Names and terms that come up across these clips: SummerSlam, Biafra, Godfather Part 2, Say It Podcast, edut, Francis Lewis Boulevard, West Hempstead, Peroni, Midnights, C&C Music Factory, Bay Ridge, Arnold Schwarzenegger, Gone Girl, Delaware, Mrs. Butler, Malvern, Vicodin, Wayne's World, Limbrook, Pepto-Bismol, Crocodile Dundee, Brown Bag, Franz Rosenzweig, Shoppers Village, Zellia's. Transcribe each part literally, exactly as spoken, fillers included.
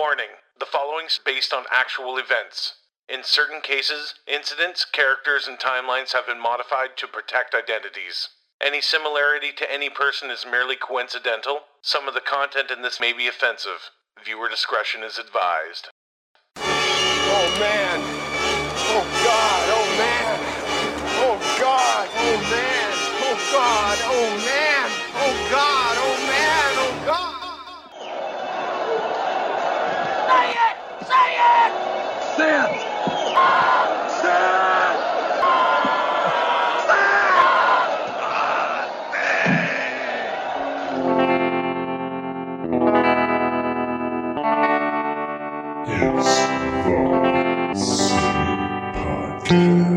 Warning, the following is based on actual events. In certain cases, incidents, characters, and timelines have been modified to protect identities. Any similarity to any person is merely coincidental. Some of the content in this may be offensive. Viewer discretion is advised. Oh man! Oh god! Oh man! Oh god! Oh man! Oh god! Oh man! Oh god! Oh man! Oh god! Say it! Say it! Say it! Say it! It's the Say It Podcast.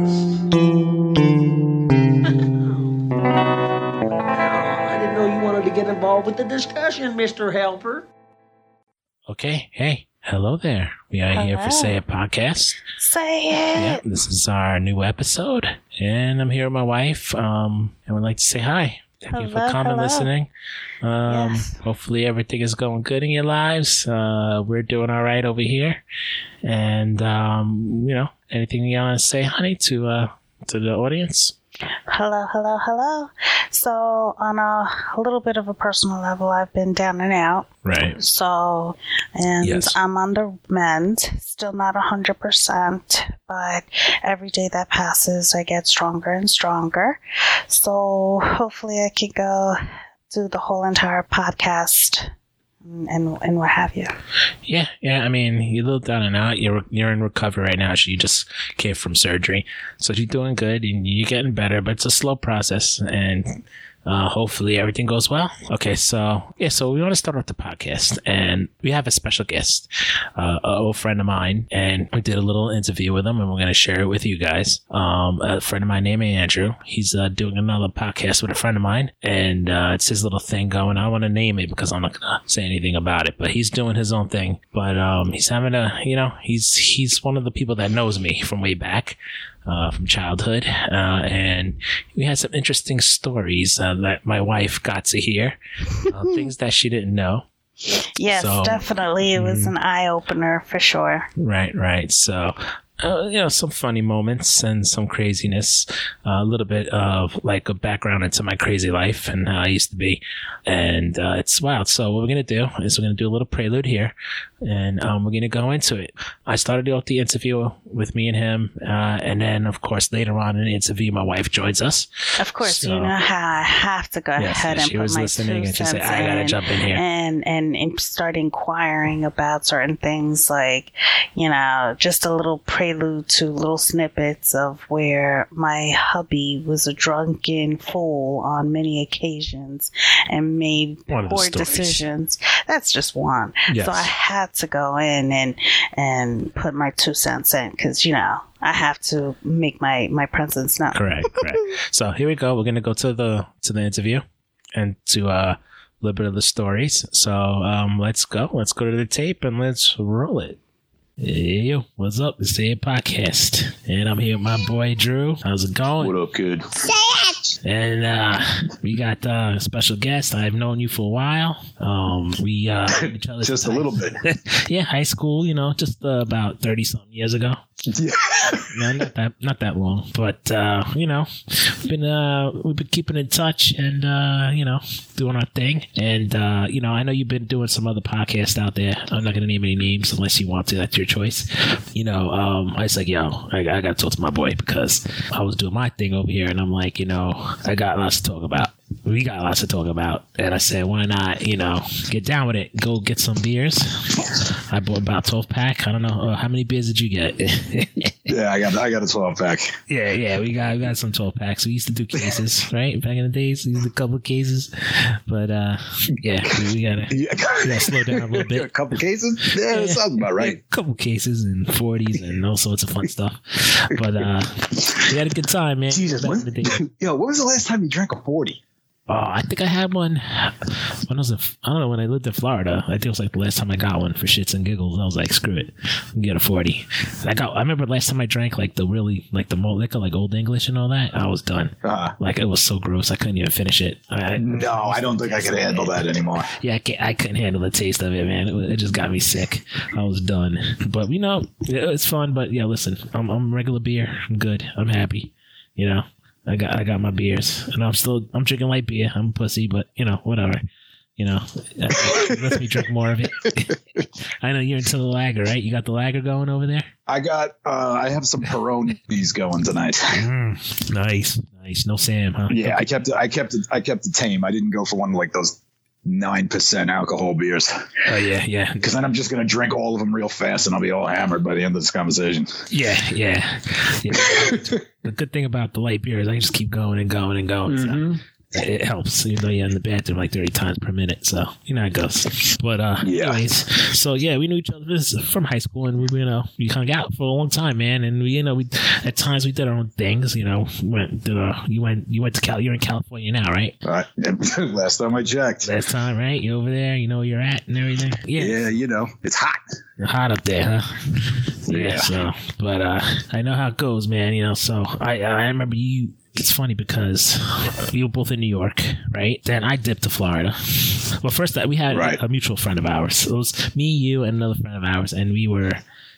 I didn't know you wanted to get involved with the discussion, Mister Helper. Okay, hey, hello there. We are hello. Here for Say It Podcast. Say it. Yep, this is our new episode, and I'm here with my wife, um, and we'd like to say hi. Thank hello, you for coming, hello. listening. Um, yes. Hopefully everything is going good in your lives. Uh, we're doing all right over here. And, um, you know, anything you want to say, honey, to uh, to the audience? Hello, hello, hello. So on a, a little bit of a personal level, I've been down and out. Right. So, and yes. I'm on the mend. Still not one hundred percent, but every day that passes, I get stronger and stronger. So hopefully I can go do the whole entire podcast and and what have you. Yeah, yeah. I mean, you're a little down and out. You're you're in recovery right now. She just came from surgery, so she's doing good and you're getting better. But it's a slow process, and uh, hopefully everything goes well. Okay, so yeah, so we want to start off the podcast, and we have a special guest, uh, an old friend of mine, and we did a little interview with him, and we're going to share it with you guys. Um, a friend of mine named Andrew. He's uh, doing another podcast with a friend of mine, and uh, it's his little thing going. I don't want to name it because I'm not going to say anything about it, but he's doing his own thing. But um, he's having a, you know, he's he's one of the people that knows me from way back. Uh, from childhood, uh, and we had some interesting stories uh, that my wife got to hear, uh, things that she didn't know. Yes, so, definitely. It was an eye-opener for sure. Right, right. So, uh, you know, some funny moments and some craziness, uh, a little bit of like a background into my crazy life and how I used to be. And uh, it's wild. So what we're going to do is we're going to do a little prelude here. And um, we're going to go into it. I started off the interview with me and him. Uh, and then, of course, later on in the interview, my wife joins us. Of course, so, you know how I have to go yes, ahead and put my two cents in. She was listening and she said, I got to jump in here. And, and, and start inquiring about certain things like, you know, just a little prelude to little snippets of where my hubby was a drunken fool on many occasions and made poor decisions. That's just one. Yes. So I had to go in and and put my two cents in because, you know, I have to make my, my presence known. Correct, correct. So here we go. We're going to go to the to the interview and to uh, a little bit of the stories. So um, let's go. Let's go to the tape and let's roll it. Hey, yo, what's up? It's Say It Podcast. And I'm here with my boy, Drew. How's it going? What up, kid? Say it! And uh, we got uh, a special guest. I've known you for a while. Um, we uh, each other Just a little bit. Yeah, high school, you know, just uh, about thirty-something years ago. Yeah. no, not that, not that long. But, uh, you know, we've been, uh, we've been keeping in touch and, uh, you know, doing our thing. And, uh, you know, I know you've been doing some other podcasts out there. I'm not going to name any names unless you want to. That's your choice, you know. um I was like, yo, I, I gotta talk to my boy because I was doing my thing over here, and I'm like, you know, I got lots to talk about. We got lots to talk about, and I said, why not, you know, get down with it. Go get some beers. I bought about twelve pack. I don't know uh, how many beers did you get? yeah, I got I got a twelve pack. Yeah, yeah, we got we got some twelve packs. We used to do cases, right? Back in the days, we used a couple of cases, but uh, yeah, we, we gotta we gotta slow down a little bit. A couple cases, yeah, that sounds about right. A couple cases and forties and all sorts of fun stuff. But uh, we had a good time, man. Jesus, when, yo, when was the last time you drank a forty? Oh, I think I had one when I was in, I don't know, when I lived in Florida. I think it was like the last time I got one for shits and giggles. I was like, screw it, get a forty. And I got. I remember last time I drank like the really like the malt liquor, like Old English and all that. I was done. Uh-huh. Like it was so gross, I couldn't even finish it. I, no, I, I don't think I could handle that anymore. Yeah, I, can't, I couldn't handle the taste of it, man. It, it just got me sick. I was done. But you know, it, it's fun. But yeah, listen, I'm, I'm regular beer. I'm good. I'm happy. You know. I got I got my beers, and I'm still I'm drinking light beer. I'm a pussy, but you know whatever, you know. It lets me drink more of it. I know you're into the lager, right? You got the lager going over there. I got uh, I have some Peronis going tonight. Mm, nice, nice. No Sam, huh? Yeah, okay. I kept it. I kept it. I kept it tame. I didn't go for one like those nine percent alcohol beers. Oh yeah, yeah. Because then I'm just gonna drink all of them real fast, and I'll be all hammered by the end of this conversation. Yeah, yeah. yeah. The good thing about the light beer is I can just keep going and going and going. Mm-hmm. So it helps, even though you're in the bathroom like thirty times per minute. So you know how it goes. But uh, yeah. anyways, so yeah, we knew each other from high school, and we you know we hung out for a long time, man. And we you know we at times we did our own things. You know, went did, uh, you went you went to Cal. You're in California now, right? Uh, last time I checked. Last time, right? You're over there. You know where you're at and everything. Yeah. Yeah, you know it's hot. You're hot up there, huh? Yeah. yeah. So, but uh, I know how it goes, man. You know, so I I remember you. It's funny because we were both in New York, right? Then I dipped to Florida. Well, first we had right. a mutual friend of ours. It was me, you, and another friend of ours, and we were,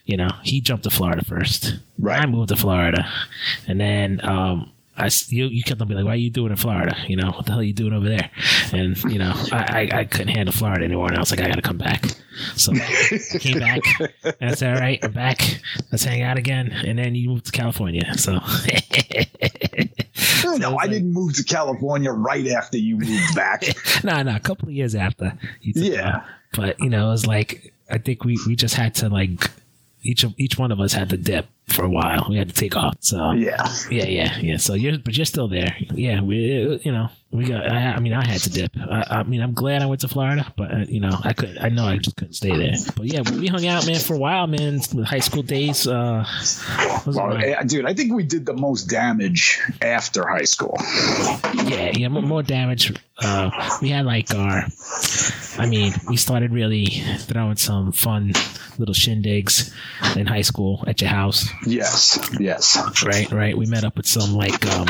you know, he jumped to Florida first. Right. I moved to Florida, and then um, I you, you kept on being like, "Why are you doing in Florida? You know, what the hell are you doing over there?" And you know, I, I, I couldn't handle Florida anymore, and I was like, "I got to come back." So I came back and I said, all right, I'm back. Let's hang out again. And then you moved to California. So, so no, I like, didn't move to California right after you moved back. No, no, nah, nah, a couple of years after. Yeah. Out. But, you know, it was like, I think we, we just had to like, each of, each one of us had to dip for a while. We had to take off. So yeah, yeah, yeah, yeah. So you're, but you're still there. Yeah, we, you know, we got. I, I mean, I had to dip. I, I mean, I'm glad I went to Florida, but uh, you know, I could. I know I just couldn't stay there. But yeah, we hung out, man, for a while, man. High school days. Uh, well, dude, I think we did the most damage after high school. Yeah, yeah, more damage. Uh, we had like our. I mean, we started really throwing some fun little shindigs in high school at your house. Yes, yes. Right, right. We met up with some, like, um,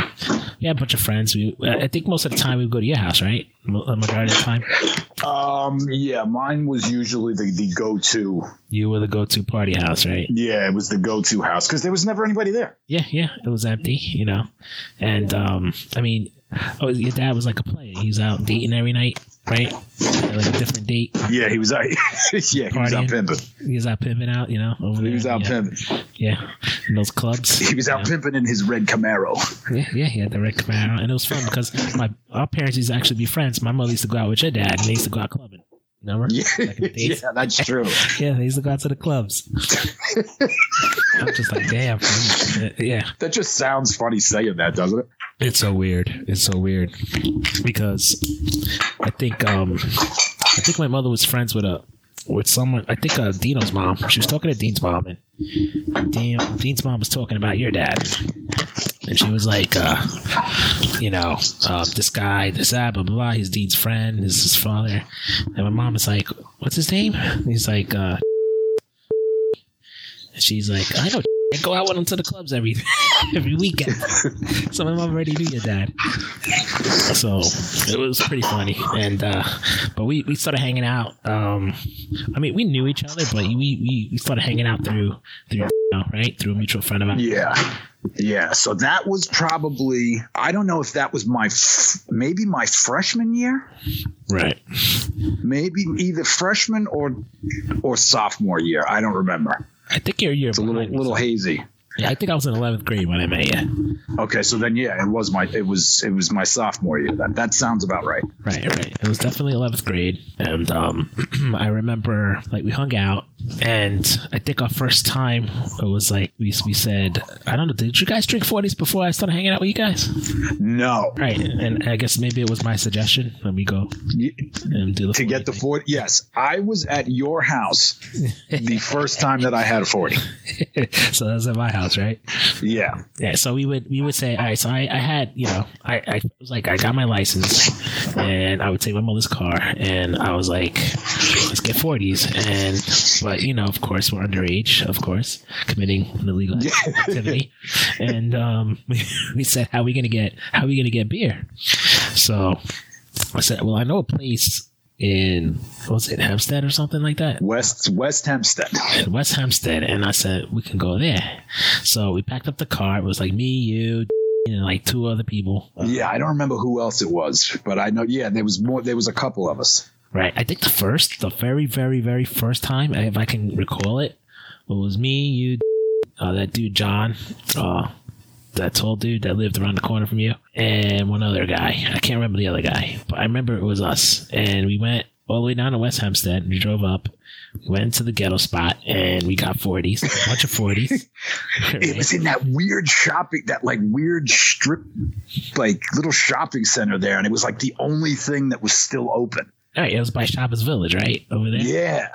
we had a bunch of friends. We, I think most of the time we would go to your house, right? The majority of the time? Um, yeah, mine was usually the, the go-to. You were the go-to party house, right? Yeah, it was the go-to house because there was never anybody there. Yeah, yeah. It was empty, you know. And, um, I mean, oh, your dad was like a player. He was out dating every night. Right? Like a different date. Yeah, he was out. Yeah, he was out pimping. He was out pimping out, you know, over there. He was out pimping. Yeah, in those clubs. He was out pimping in his red Camaro. Yeah, yeah, he had the red Camaro. And it was fun because my our parents used to actually be friends. My mother used to go out with your dad, and they used to go out clubbing. Remember? Yeah, yeah, that's true. Yeah, they used to go out to the clubs. I'm just like, damn. Yeah. That just sounds funny saying that, doesn't it? It's so weird. It's so weird because I think um, I think my mother was friends with a with someone. I think uh, Dino's mom. She was talking to Dean's mom, and Dean, Dean's mom was talking about your dad, and she was like, uh, you know, uh, this guy, this guy, blah blah blah. He's Dean's friend. This is his father, and my mom is like, what's his name? And he's like, uh, and she's like, I know. I go out with him to the clubs every every weekend. So my mom already knew your dad. So it was pretty funny. And uh, but we, we started hanging out. Um, I mean, we knew each other, but we, we started hanging out through through right through a mutual friend of ours. Yeah. Yeah, so that was probably, I don't know if that was my, f- maybe my freshman year. Right. Maybe either freshman or or sophomore year. I don't remember. I think your year. It's a little, little hazy. Yeah, I think I was in eleventh grade when I met you. Okay, so then yeah, it was my it was it was my sophomore year. That that sounds about right. Right, right. It was definitely eleventh grade, and um, I remember like we hung out, and I think our first time it was like we we said, I don't know, did you guys drink forties before I started hanging out with you guys? No. Right, and I guess maybe it was my suggestion. Let me go and do the to forty get the forty. Yes, I was at your house the first time that I had a forty. So that was at my house. house, right? Yeah. Yeah. So we would we would say, all right, so I, I had, you know, I, I was like, I got my license and I would take my mother's car and I was like, let's get forties. And, but, you know, of course, we're underage, of course, committing an illegal activity. And um, we, we said, how are we going to get, how are we going to get beer? So I said, well, I know a place in, what was it, Hempstead or something like that? West West Hempstead. In West Hempstead. And I said, we can go there. So we packed up the car. It was like me, you, and like two other people. Yeah, I don't remember who else it was, but I know, yeah, there was more. There was a couple of us. Right. I think the first, the very, very, very first time, if I can recall it, it was me, you, uh, that dude, John, uh, that tall dude that lived around the corner from you, and one other guy. I can't remember the other guy, but I remember it was us. And we went all the way down to West Hempstead. We drove up. We went into the ghetto spot, and we got forties, a bunch of forties. Right? It was in that weird shopping, that like weird strip, like little shopping center there, and it was like the only thing that was still open. Right, it was by Shoppers Village, right? Over there? Yeah.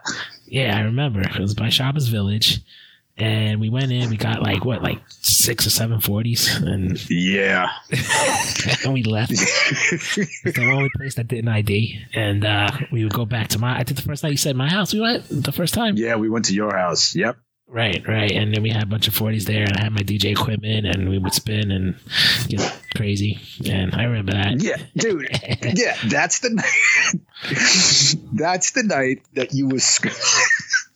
Yeah, I remember. It was by Shoppers Village. And we went in, we got like, what, like six or seven forties? And yeah. And we left. It's the only place that didn't I D. And uh, we would go back to my, I think the first night you said my house, we went the first time. Yeah, we went to your house. Yep. Right, right. And then we had a bunch of forties there, and I had my D J equipment, and we would spin and get crazy. And I remember that. Yeah, dude. Yeah, that's the night. That's the night that you was. Sc-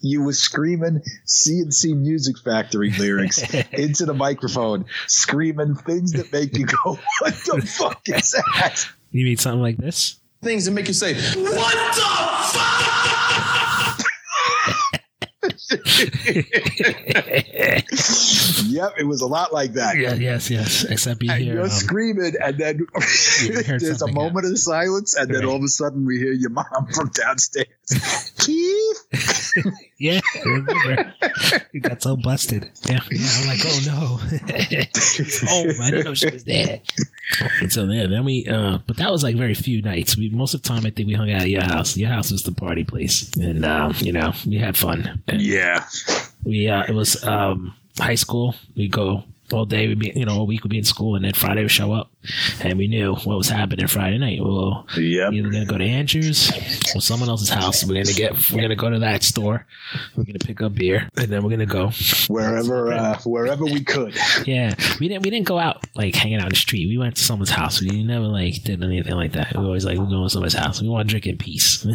You was screaming C and C Music Factory lyrics into the microphone, screaming things that make you go, what the fuck is that? You mean something like this? Things that make you say, what the fuck? Yep, it was a lot like that. Yeah, yes, yes. Except you hear, you're um, screaming, and then there's a moment up. of silence, and right. Then all of a sudden we hear your mom from downstairs. Keith? Yeah, I remember. You got so busted. Yeah, yeah, I'm like, oh no. Oh, I didn't know she was there. And so yeah, then we, uh, but that was like very few nights. We most of the time, I think we hung out at your house. Your house was the party place, and uh, you know, we had fun. And yeah, we uh, it was um, high school. We go all day. We be, you know, all week we'd be in school, and then Friday would show up, and we knew what was happening Friday night. Well, yep. Either gonna go to Andrew's or someone else's house. We're gonna get, we're gonna go to that store. We're gonna pick up beer, and then we're gonna go wherever, uh, wherever we could. Yeah, we didn't, we didn't go out like hanging out in the street. We went to someone's house. We never like did anything like that. We were always like, we're going to someone's house. We want to drink in peace. So,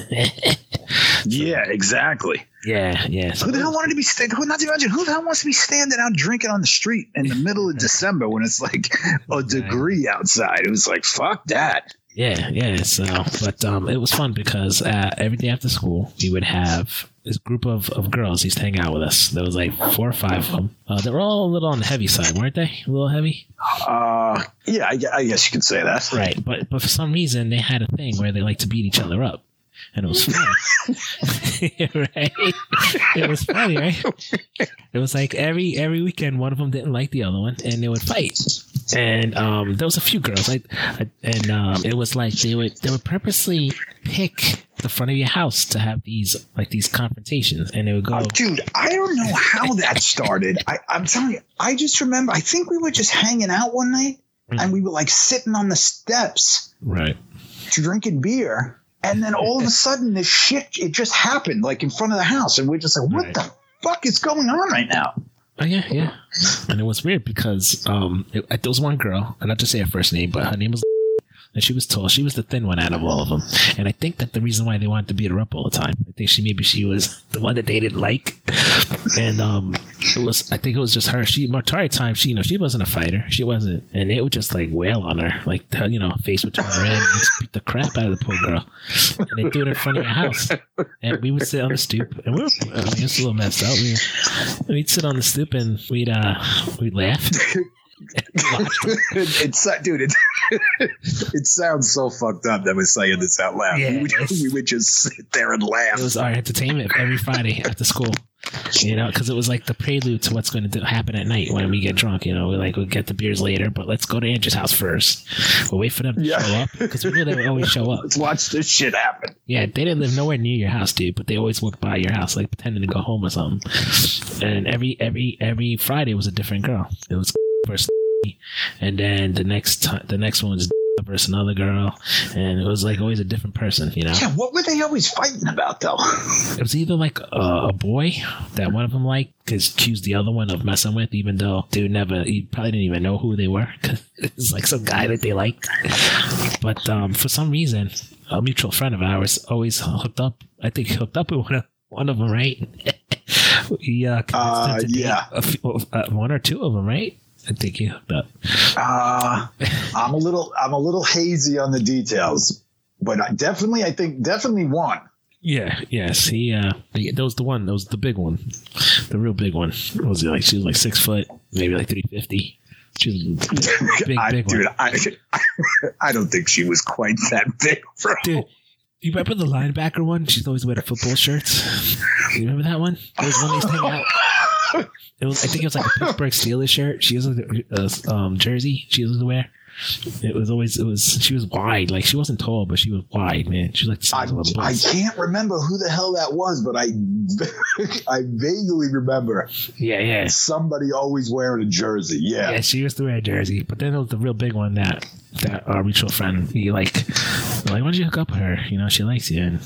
yeah, exactly. Yeah, yeah. So who the hell wanted to be? St- who not to imagine? Who the hell wants to be standing out drinking on the street in the middle of December when it's like a degree outside? It was like, fuck that. Yeah, yeah. So, but um, it was fun because uh, every day after school, we would have this group of, of girls used to hang out with us. There was like four or five of them. Uh, they were all a little on the heavy side, weren't they? A little heavy? Uh, yeah, I, I guess you could say that. Right, but but for some reason, they had a thing where they liked to beat each other up. And it was funny, right? It was funny, right? It was like every every weekend, one of them didn't like the other one, and they would fight. And um, there was a few girls, like, and um, it was like they would they would purposely pick the front of your house to have these like these confrontations, and they would go. Oh, dude, I don't know how that started. I, I'm telling you, I just remember. I think we were just hanging out one night, mm-hmm. and we were like sitting on the steps, right, drinking beer. And then all of a sudden, this shit, it just happened, like, in front of the house. And we're just like, what right. the fuck is going on right now? Oh, yeah, yeah. And it was weird because um, it, there was one girl, and I'll just say her first name, but her name was... And she was tall. She was the thin one out of all of them. And I think that the reason why they wanted to beat her up all the time, I think she maybe she was the one that they didn't like. And um, it was I think it was just her. She, my entire time, she you know she wasn't a fighter. She wasn't. And they would just like wail on her, like you know, face would turn red and just beat the crap out of the poor girl. And they threw it in front of your house. And we would sit on the stoop, and we were I mean, just a little messed up. We were, we'd sit on the stoop and we'd uh we'd laugh. It's dude. It's It sounds so fucked up that we're saying this out loud. Yeah, we, would, we would just sit there and laugh. It was our entertainment every Friday after school, you know, because it was like the prelude to what's going to happen at night when we get drunk. You know, we like we we'll get the beers later, but let's go to Andrew's house first. We'll wait for them to yeah. show up because we knew they would always show up. Let's watch this shit happen. Yeah, they didn't live nowhere near your house, dude, but they always walked by your house, like pretending to go home or something. And every every every Friday was a different girl. It was first. And then the next t- the next one was versus another girl, and it was like always a different person, you know. Yeah, what were they always fighting about though? It was either like a, a boy that one of them liked because accused the other one of messing with, even though dude never, he probably didn't even know who they were. It's like some guy that they liked, but um, for some reason, a mutual friend of ours always hooked up. I think hooked up with one of one of them, right? he uh, uh yeah, a few, uh, one or two of them, right? I think you hooked up. Uh, I'm a little, I'm a little hazy on the details, but I definitely, I think definitely one. Yeah. Yes. He. Uh, that was the one. That was the big one. The real big one. What was it like? She was like six foot, maybe like three fifty. She was a big, I, big dude, one. Dude, I, I don't think she was quite that big, bro. Dude, you remember the linebacker one? She's always wearing football shirts. You remember that one? It was one they used to hang out. It was, I think it was like a Pittsburgh Steelers shirt. She was a uh, um, jersey. She was to wear. It was always. It was. She was wide. Like she wasn't tall, but she was wide, man. She was like the size I, of a bus. I can't remember who the hell that was, but I, I vaguely remember. Yeah, yeah. Somebody always wearing a jersey. Yeah. Yeah, she used to wear a jersey, but then it was the real big one that that our mutual friend, he like, like, why don't you hook up with her? You know, she likes you, and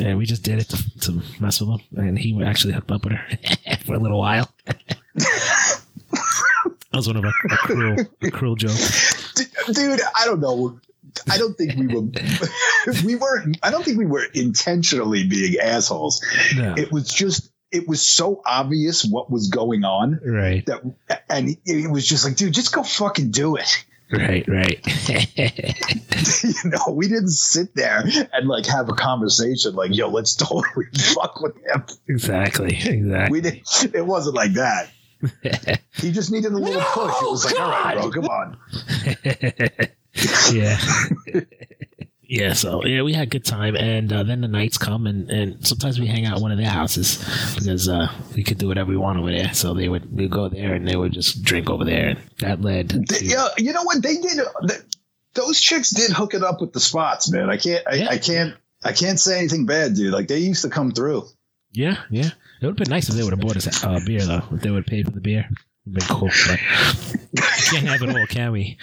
and we just did it to, to mess with him, and he actually hooked up with her for a little while. That was one of our, our cruel, our cruel jokes. Dude, I don't know. I don't think we were. we weren't. I don't think we were intentionally being assholes. No. It was just. It was so obvious what was going on. Right. That, and it was just like, dude, just go fucking do it. Right, right. You know, we didn't sit there and like have a conversation like, yo, let's totally fuck with him. Exactly. Exactly. We didn't. It wasn't like that. He just needed a little no, push. It was like, God. All right, bro, come on. Yeah. Yeah, so, yeah, we had a good time, and uh, then the nights come, and, and sometimes we hang out at one of their houses, because uh, we could do whatever we want over there, so they would we'd go there, and they would just drink over there, and that led to... They, yeah, you know what, they did, they, those chicks did hook it up with the spots, man. I can't, I, yeah. I can't, I can't say anything bad, dude. Like, they used to come through. Yeah, yeah. It would have been nice if they would have bought us a uh, beer, though. If they would have paid for the beer. It would have been cool. But can't have it all, can we?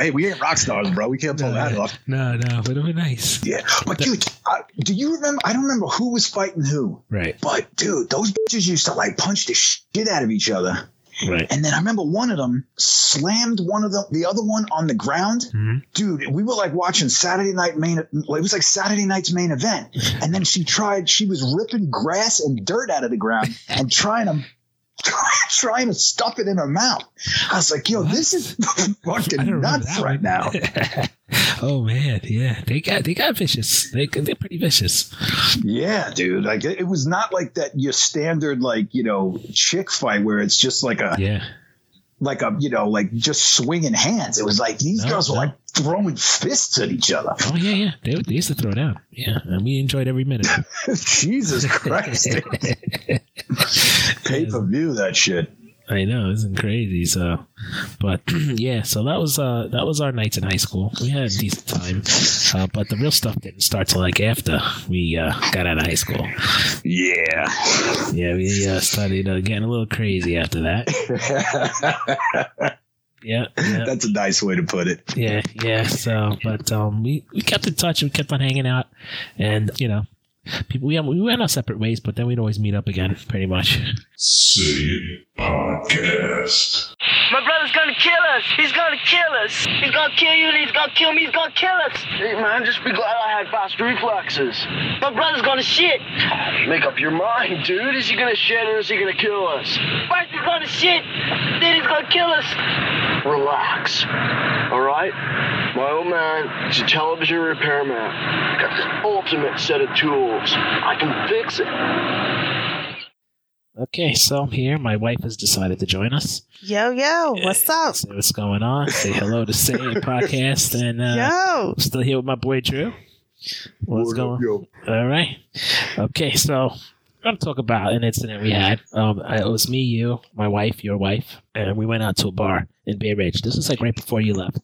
Hey, we ain't rock stars, bro. We can't pull no, that off. No, no. But it would be nice. Yeah. But, dude, I, do you remember? I don't remember who was fighting who. Right. But, dude, those bitches used to, like, punch the shit out of each other. Right. And then I remember one of them slammed one of the, the other one on the ground. Mm-hmm. Dude, we were like watching Saturday night main. It was like Saturday night's main event. And then she tried. She was ripping grass and dirt out of the ground and trying to trying to stuff it in her mouth. I was like, yo, what? This is fucking nuts right now. Oh man, yeah, they got they got vicious. They they're pretty vicious. Yeah, dude. Like it was not like that your standard like you know chick fight where it's just like a yeah, like a you know like just swinging hands. It was like these no, girls no. were like throwing fists at each other. Oh yeah, yeah. They, they used to throw down. Yeah, and we enjoyed every minute. Jesus Christ! Pay per view that shit. I know, isn't crazy. So, but yeah, so that was uh, that was our nights in high school. We had a decent time, uh, but the real stuff didn't start till like after we uh, got out of high school. Yeah, yeah, we uh, started uh, getting a little crazy after that. Yeah, yeah, that's a nice way to put it. Yeah, yeah. So, but um, we we kept in touch. We kept on hanging out, and you know. People, we, we went our separate ways, but then we'd always meet up again, pretty much. Say It Podcast. My brother's gonna kill us. He's gonna kill us. He's gonna kill you, he's gonna kill me, he's gonna kill us. Hey, man, just be glad I had fast reflexes. My brother's gonna shit. Make up your mind, dude. Is he gonna shit or is he gonna kill us? First he's gonna shit, then he's gonna kill us. Relax, all right? My old man is a television repairman. I got this ultimate set of tools. I can fix it. Okay, so I'm here. My wife has decided to join us. Yo, yo, what's up? Say what's going on. Say hello to Say It Podcast. And uh, yo. I'm still here with my boy, Drew. What's what going on? Yo. All right. Okay, so I'm going to talk about an incident we had. Um, it was me, you, my wife, your wife, and we went out to a bar in Bay Ridge. This was like right before you left.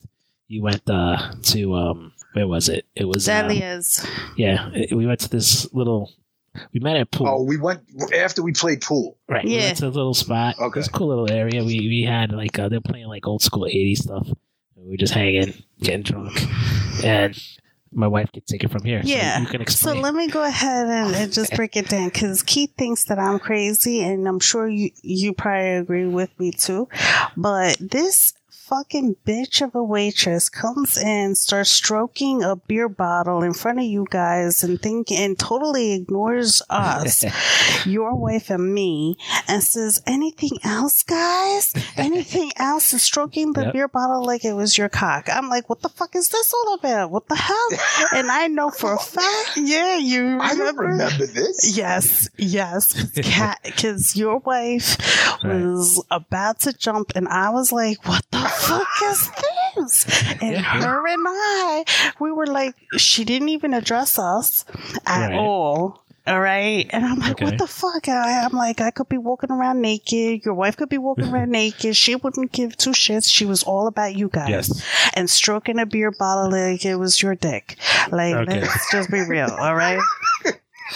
You went uh, to, um, where was it? It was Zellia's. Um, yeah, it, we went to this little... We met at pool. Oh, we went after we played pool. Right. Yeah. We went to a little spot. Okay. It was a cool little area. We we had like, uh, they were playing like old school eighties stuff. We were just hanging, getting drunk. And my wife could take it from here. Yeah. So you can explain. So let me go ahead and, and just break it down because Keith thinks that I'm crazy and I'm sure you, you probably agree with me too. But this fucking bitch of a waitress comes in, starts stroking a beer bottle in front of you guys and think and totally ignores us, your wife and me, and says, anything else, guys? Anything else? And stroking the yep. beer bottle like it was your cock. I'm like, what the fuck is this all about? What the hell? And I know for a fact, yeah, you remember? I don't remember this. Yes, yes. Because your wife right. was about to jump and I was like, what the fuck is this? And yeah. her and I, we were like, she didn't even address us at right. all. All right. And I'm like, okay. what the fuck? I, I'm like, I could be walking around naked. Your wife could be walking around naked. She wouldn't give two shits. She was all about you guys. Yes. And stroking a beer bottle like it was your dick. Like, okay. let's just be real. All right.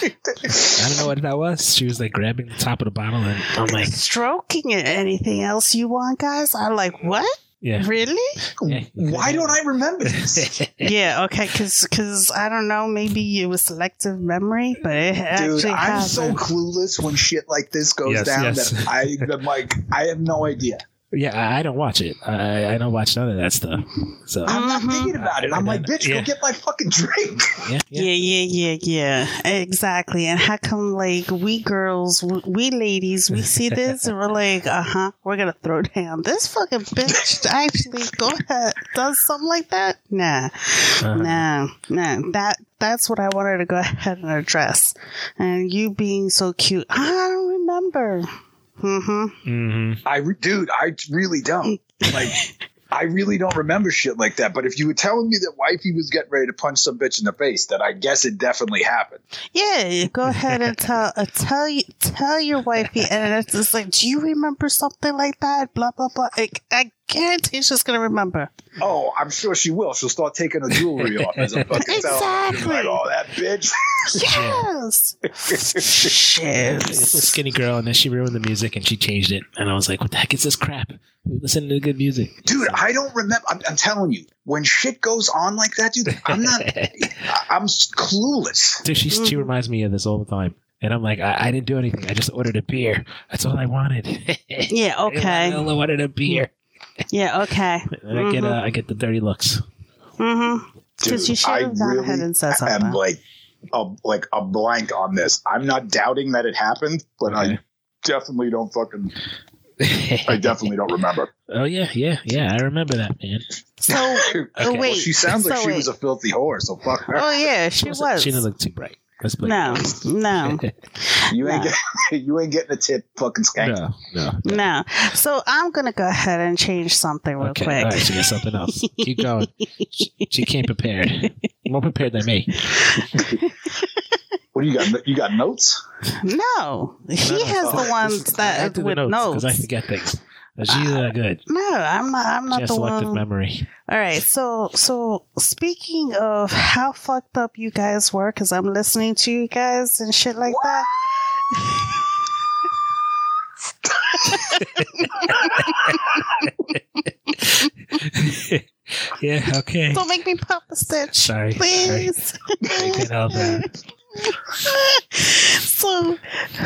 I don't know what that was. She was like grabbing the top of the bottle and I'm like stroking it. Anything else you want, guys? I'm like, what? Yeah. Really? Yeah. Why don't I remember this? yeah, okay, because because I don't know, maybe it was selective memory, but it Dude, actually I'm happened. so clueless when shit like this goes yes, down yes. that I, I'm like, I have no idea. Yeah, I don't watch it. I, I don't watch none of that stuff. So I'm not thinking about it. I'm like, bitch, yeah. go get my fucking drink. Yeah, yeah, yeah, yeah, yeah. Exactly. And how come, like, we girls, we ladies, we see this and we're like, uh-huh, we're going to throw down. This fucking bitch actually go ahead, does something like that? Nah, uh-huh. nah, nah. That, that's what I wanted to go ahead and address. And you being so cute. I don't remember. Mm-hmm. Mm-hmm. I re- dude, I really don't. Like, I really don't remember shit like that. But if you were telling me that wifey was getting ready to punch some bitch in the face, then I guess it definitely happened. Yeah, go ahead and tell uh, tell you, tell your wifey, and it's just like, do you remember something like that? Blah blah blah. I, I guarantee she's gonna remember. Oh, I'm sure she will. She'll start taking her jewelry off as a fucking exactly. Like, oh, that bitch. Yes. Shit. It's a skinny girl, and then she ruined the music, and she changed it, and I was like, "What the heck is this crap? Listen to good music, dude." So, I don't remember. I'm, I'm telling you, when shit goes on like that, dude, I'm not. I'm clueless. Dude, she she reminds me of this all the time. And I'm like, I, I didn't do anything. I just ordered a beer. That's all I wanted. Yeah. Okay. I ordered a beer. Yeah, okay. And I mm-hmm. get uh, I get the dirty looks. Mm-hmm. Because you should have gone really ahead and said something. I'm like a like a blank on this. I'm not doubting that it happened, but okay. I definitely don't fucking. I definitely don't remember. Oh yeah, yeah, yeah. I remember that, man. So okay. oh, wait, well, she sounds like so she wait. was a filthy whore. So fuck her. Oh yeah, she, she was. was. She didn't look too bright. No, no. you no. ain't get, you ain't getting a tip, fucking skank. No, no, no. no. So I'm gonna go ahead and change something real okay. quick. All right, she got something else. Keep going. she, she came prepared. More prepared than me. What do you got? You got notes? No, he has oh, the ones that with notes. Because I forget things. She's uh, good. No, I'm not. I'm not the one. She has selective memory. All right. So, so speaking of how fucked up you guys were, because I'm listening to you guys and shit like what? that. Yeah. Okay. Don't make me pop a stitch. Sorry. Please. Sorry. I can't help that. so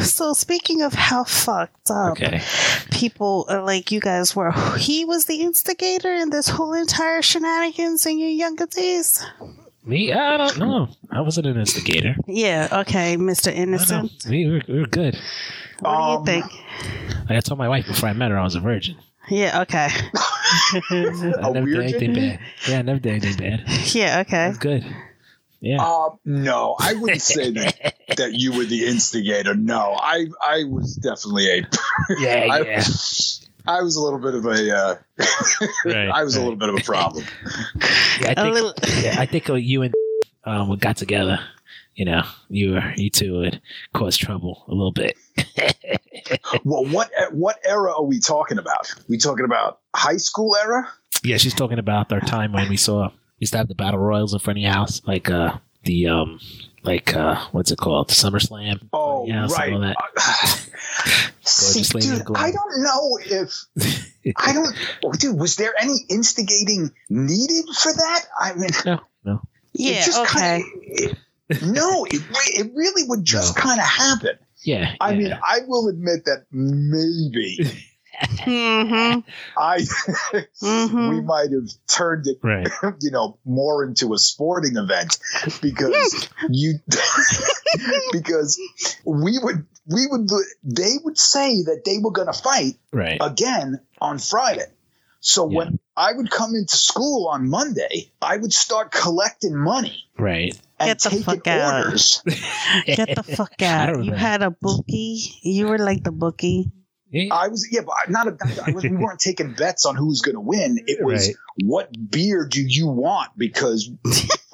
so speaking of how fucked up okay. people like you guys were, he was the instigator in this whole entire shenanigans in your younger days? Me? I don't know. I wasn't an instigator. Yeah, okay, Mister Innocent. We were, we were good. What um, do you think? Like I told my wife before I met her I was a virgin. Yeah, okay. I never did anything bad. Yeah, I never did anything bad. Yeah, okay. That's good. Yeah. Um, no, I wouldn't say that, that you were the instigator. No, I I was definitely a. yeah, I, yeah. I was a little bit of a. Uh, right, I was right. a little bit of a problem. yeah, I think, a little. Yeah, I think you and um got together. You know, you were, you two would cause trouble a little bit. Well, what what era are we talking about? We talking about high school era? Yeah, she's talking about our time when we saw. Used to have the battle royals in front of your house, like uh, the um, like uh, what's it called, the SummerSlam? Oh, yeah, right. All that. See, dude, I don't know if I don't. Dude, was there any instigating needed for that? I mean, no, no. Yeah, okay. Kinda, it, no, it it really would just no. kind of happen. Yeah, I yeah. mean, I will admit that maybe. Mm-hmm. I mm-hmm. we might have turned it, right. you know, more into a sporting event because you because we would we would they would say that they were going to fight right. again on Friday. So yeah. when I would come into school on Monday, I would start collecting money. Right. Get the fuck out. Orders. Get the fuck out. You had a bookie. You were like the bookie. I was yeah, but not a, I was, we weren't taking bets on who's going to win. It was right. what beer do you want? Because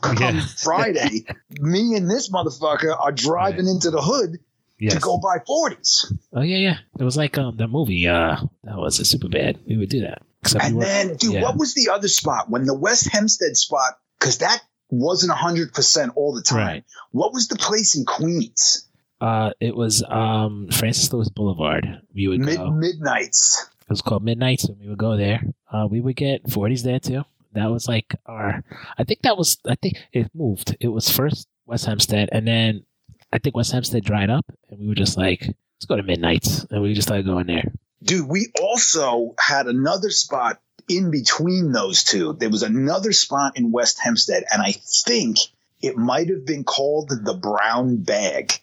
come yeah. Friday, me and this motherfucker are driving right. into the hood yes. to go buy forties. Oh yeah, yeah. It was like um that movie. Uh, that was a Superbad. We would do that. Except and we were, then, dude, yeah. what was the other spot? When the West Hempstead spot, because that wasn't a hundred percent all the time. Right. What was the place in Queens? Uh, it was um, Francis Lewis Boulevard. We would Mid- go. Midnights. It was called Midnights, and we would go there. Uh, we would get forties there too. That was like our. I think that was. I think it moved. It was first West Hempstead, and then I think West Hempstead dried up, and we were just like, let's go to Midnights, and we just started going there. Dude, we also had another spot in between those two. There was another spot in West Hempstead, and I think it might have been called the Brown Bag.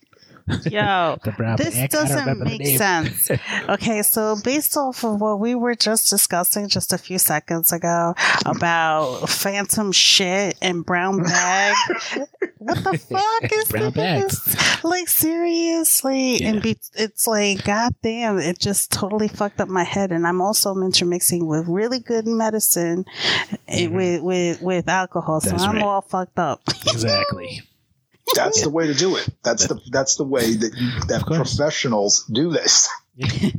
Yo, this doesn't make sense. Okay, so based off of what we were just discussing just a few seconds ago about phantom shit and brown bag, what the fuck is brown this? Bags. Like, seriously. Yeah. And be- it's like, goddamn, it just totally fucked up my head. And I'm also intermixing with really good medicine mm-hmm. with, with, with alcohol, so that's I'm right. all fucked up. Exactly. That's yeah. the way to do it. That's the that's the way that you, that professionals do this. Yeah.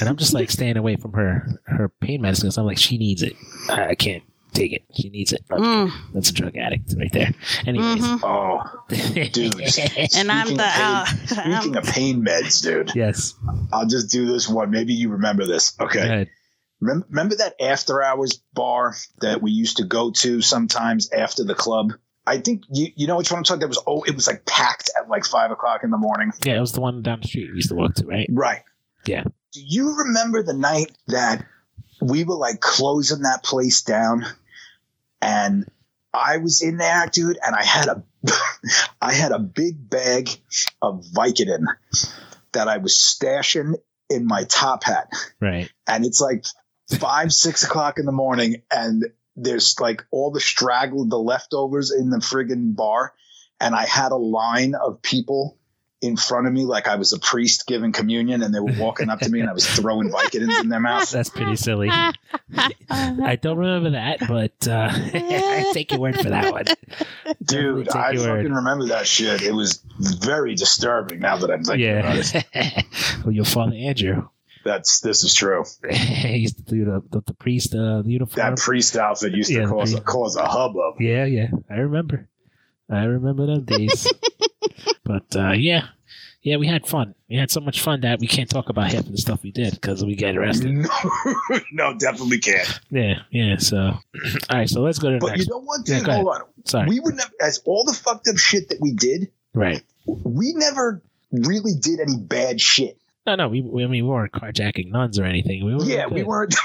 And I'm just like staying away from her her pain medicine. So I'm like, she needs it. I can't take it. She needs it. Mm. That's a drug addict right there. Anyways, mm-hmm. oh, dude. And I'm the uh, pain, speaking I'm, of pain meds, dude. Yes, I'll just do this one. Maybe you remember this. Okay. Remember, remember that after hours bar that we used to go to sometimes after the club. I think you you know which one I'm talking about. That was oh, it was like packed at like five o'clock in the morning. Yeah, it was the one down the street we used to walk to, right? Right. Yeah. Do you remember the night that we were like closing that place down, and I was in there, dude, and I had a I had a big bag of Vicodin that I was stashing in my top hat. Right. And it's like five six o'clock in the morning, and there's like all the straggled, the leftovers in the friggin' bar. And I had a line of people in front of me, like I was a priest giving communion, and they were walking up to me and I was throwing Vicodins in their mouth. That's pretty silly. I don't remember that, but uh, I take your word for that one. Dude, I fucking word. remember that shit. It was very disturbing now that I'm thinking yeah. about it. Well, your father, Andrew. That's this is true. He used to do the, the, the priest uh, the uniform. That priest outfit used to yeah, cause, cause a hubbub. Yeah, yeah, I remember. I remember those days. But uh, yeah, yeah, we had fun. We had so much fun that we can't talk about half of the stuff we did because we get arrested. No, no, definitely can't. Yeah, yeah. So, all right, so let's go to. The but next. You know what? Dude, yeah, hold on. Sorry, we would never as all the fucked up shit that we did. Right. We never really did any bad shit. No, no, we, we, I mean, we weren't carjacking nuns or anything. We were yeah, good. we weren't.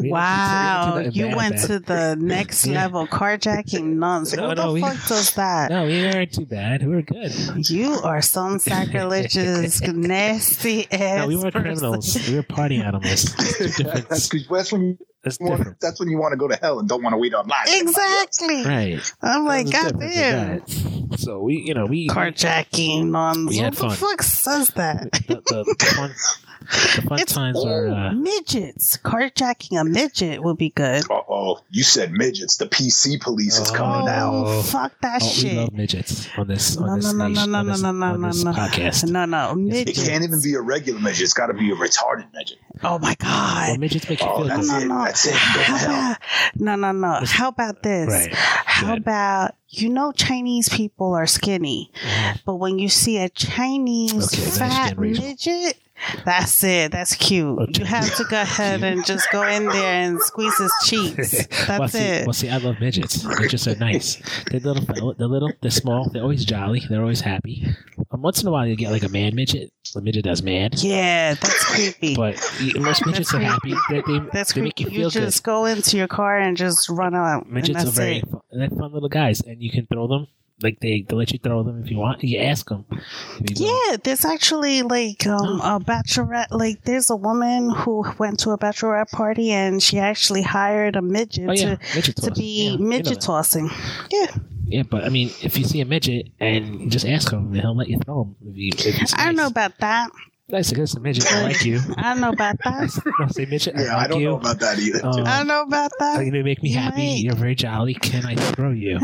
we wow, we you bad, went bad. to the next yeah. level, carjacking nuns. No, Who no, the we, fuck does that? No, we weren't too bad. We were good. You are some sacrilegious, nasty ass. No, we weren't person. criminals. We were party animals. That's, that's when That's different. That's when you want to go to hell and don't want to wait online. Exactly. Right. I'm like, goddamn. So we, you know, we carjacking on. We had fun. Who the fuck says that? The, the, the fun, the fun times were uh, midgets. Carjacking a midget would be good. Uh oh, you said midgets. The P C police is oh, coming out. Oh, fuck that oh, shit. We love midgets on this. On no, this no, no, no, on no, this, no, no, no, no, podcast. no, no, midgets. It can't even be a regular midget. It's got to be a retarded midget. Oh my god. Well, midgets make you oh, feel that's good. It. No, no. That's it. Go to hell. No, no, no. How about this? Right. How good. about you know Chinese people are skinny, mm-hmm. but when you see a Chinese okay, fat midget, that's it. That's cute. Okay. You have to go ahead and just go in there and squeeze his cheeks. That's well, see, it. Well, see, I love midgets. Midgets are nice. They're little. They're little. They're small. They're always jolly. They're always happy. And once in a while, you get like a man midget. A midget that's mad. Yeah, that's creepy. But most midgets are happy. They, they, that's they creepy. Make you feel you just good. Go into your car and just run out. Midgets are very fun, they're fun little guys, and you can throw them. Like they, they let you throw them if you want. You ask them. Yeah, there's actually like um, a bachelorette. Like there's a woman who went to a bachelorette party and she actually hired a midget oh, yeah. to midget to be yeah, midget you know tossing. Yeah. Yeah, but I mean, if you see a midget and just ask him, he'll let you throw him. If you, if nice. I don't know about that. That's because the midget I like you. I don't know about that. No, say midget. Yeah, I, like I don't you. know about that either. Um, I don't know about that. Are you gonna make me happy? Right. You're very jolly. Can I throw you?